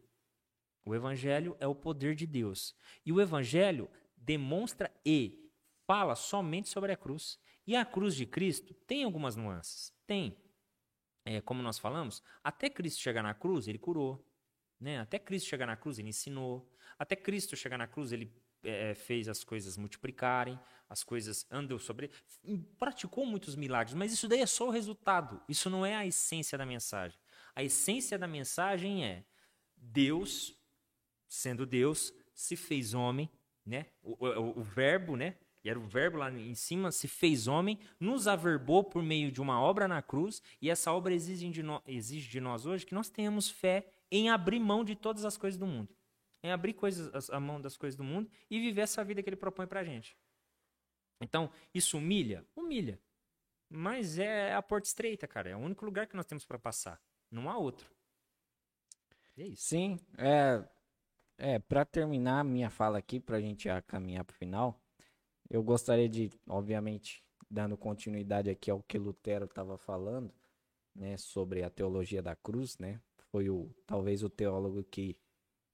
O Evangelho é o poder de Deus. E o Evangelho demonstra e fala somente sobre a cruz. E a cruz de Cristo tem algumas nuances. Tem. É, como nós falamos, até Cristo chegar na cruz, ele curou. Né? Até Cristo chegar na cruz, ele ensinou. Até Cristo chegar na cruz, ele é, fez as coisas multiplicarem. As coisas andam sobre ele, praticou muitos milagres, mas isso daí é só o resultado, isso não é a essência da mensagem. A essência da mensagem é Deus, sendo Deus, se fez homem, né? O, o, o verbo, né? E era o verbo lá em cima, se fez homem, nos averbou por meio de uma obra na cruz, e essa obra exige de, no, exige de nós hoje que nós tenhamos fé em abrir mão de todas as coisas do mundo, em abrir coisas, a mão das coisas do mundo e viver essa vida que ele propõe pra gente. Então, isso humilha? Humilha. Mas é a porta estreita, cara. É o único lugar que nós temos para passar. Não há outro. E é isso. Sim. É, é, para terminar a minha fala aqui, para a gente já caminhar para o final, eu gostaria de, obviamente, dando continuidade aqui ao que Lutero estava falando, né, sobre a teologia da cruz, né? Foi o, talvez o teólogo que...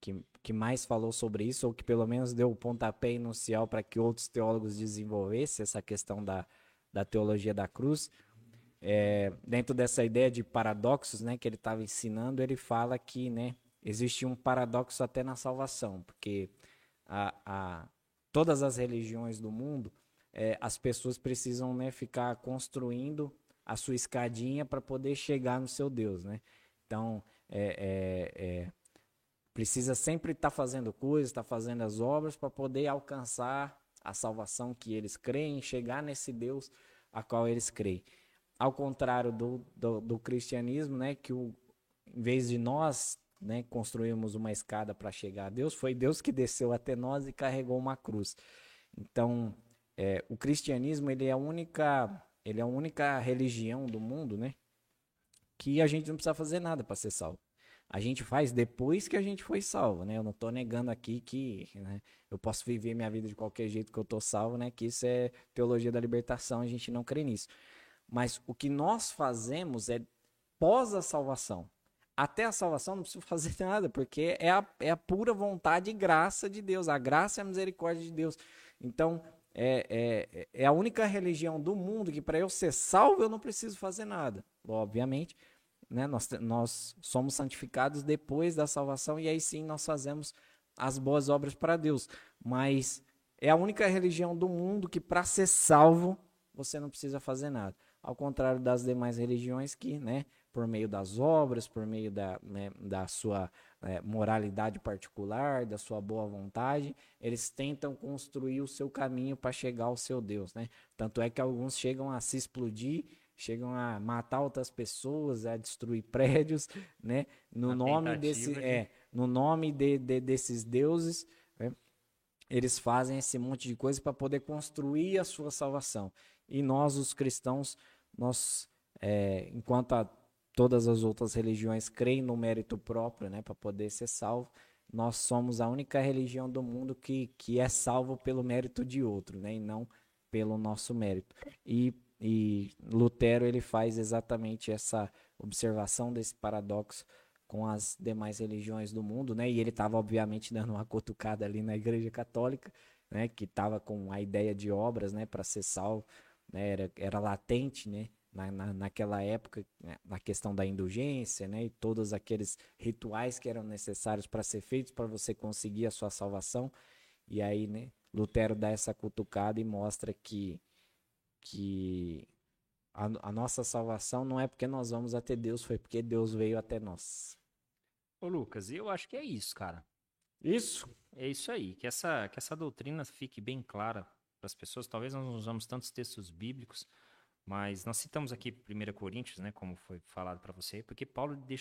Que, que mais falou sobre isso, ou que pelo menos deu o pontapé inicial para que outros teólogos desenvolvessem essa questão da, da teologia da cruz. É, dentro dessa ideia de paradoxos, né, que ele estava ensinando, ele fala que, né, existe um paradoxo até na salvação, porque a, a, todas as religiões do mundo, é, as pessoas precisam, né, ficar construindo a sua escadinha para poder chegar no seu Deus. Né? Então, é... é, é precisa sempre estar tá fazendo coisas, estar tá fazendo as obras para poder alcançar a salvação que eles creem, chegar nesse Deus a qual eles creem. Ao contrário do, do, do cristianismo, né, que o, em vez de nós né, construímos uma escada para chegar a Deus, foi Deus que desceu até nós e carregou uma cruz. Então, é, o cristianismo ele é a única, ele é a única religião do mundo, né, que a gente não precisa fazer nada para ser salvo. A gente faz depois que a gente foi salvo, né? Eu não estou negando aqui que, né, eu posso viver minha vida de qualquer jeito que eu estou salvo, né? Que isso é teologia da libertação, a gente não crê nisso. Mas o que nós fazemos é pós a salvação. Até a salvação não preciso fazer nada, porque é a, é a pura vontade e graça de Deus. A graça e a misericórdia de Deus. Então, é, é, é a única religião do mundo que para eu ser salvo eu não preciso fazer nada, obviamente. Né? Nós, nós somos santificados depois da salvação e aí sim nós fazemos as boas obras para Deus. Mas é a única religião do mundo que para ser salvo você não precisa fazer nada. Ao contrário das demais religiões que, né, por meio das obras, por meio da, né, da sua é, moralidade particular, da sua boa vontade, eles tentam construir o seu caminho para chegar ao seu Deus. Né? Tanto é que alguns chegam a se explodir, chegam a matar outras pessoas, a destruir prédios, né? No nome desse, de... é, no nome de, de, desses deuses, né? Eles fazem esse monte de coisa para poder construir a sua salvação. E nós, os cristãos, nós, é, enquanto a, todas as outras religiões creem no mérito próprio, né, para poder ser salvo, nós somos a única religião do mundo que, que é salvo pelo mérito de outro, né? E não pelo nosso mérito. E E Lutero ele faz exatamente essa observação desse paradoxo com as demais religiões do mundo, né? E ele estava obviamente dando uma cutucada ali na Igreja Católica, né? Que estava com a ideia de obras, né? Para ser salvo, né? Era, era latente, né? Na, na, naquela época, né? Na questão da indulgência, né? E todos aqueles rituais que eram necessários para ser feitos para você conseguir a sua salvação. E aí, né? Lutero dá essa cutucada e mostra que que a, a nossa salvação não é porque nós vamos até Deus, foi porque Deus veio até nós. Ô Lucas, eu acho que é isso, cara. Isso? É isso aí, que essa, que essa doutrina fique bem clara para as pessoas. Talvez nós não usamos tantos textos bíblicos, mas nós citamos aqui primeira Coríntios, né, como foi falado para você, porque Paulo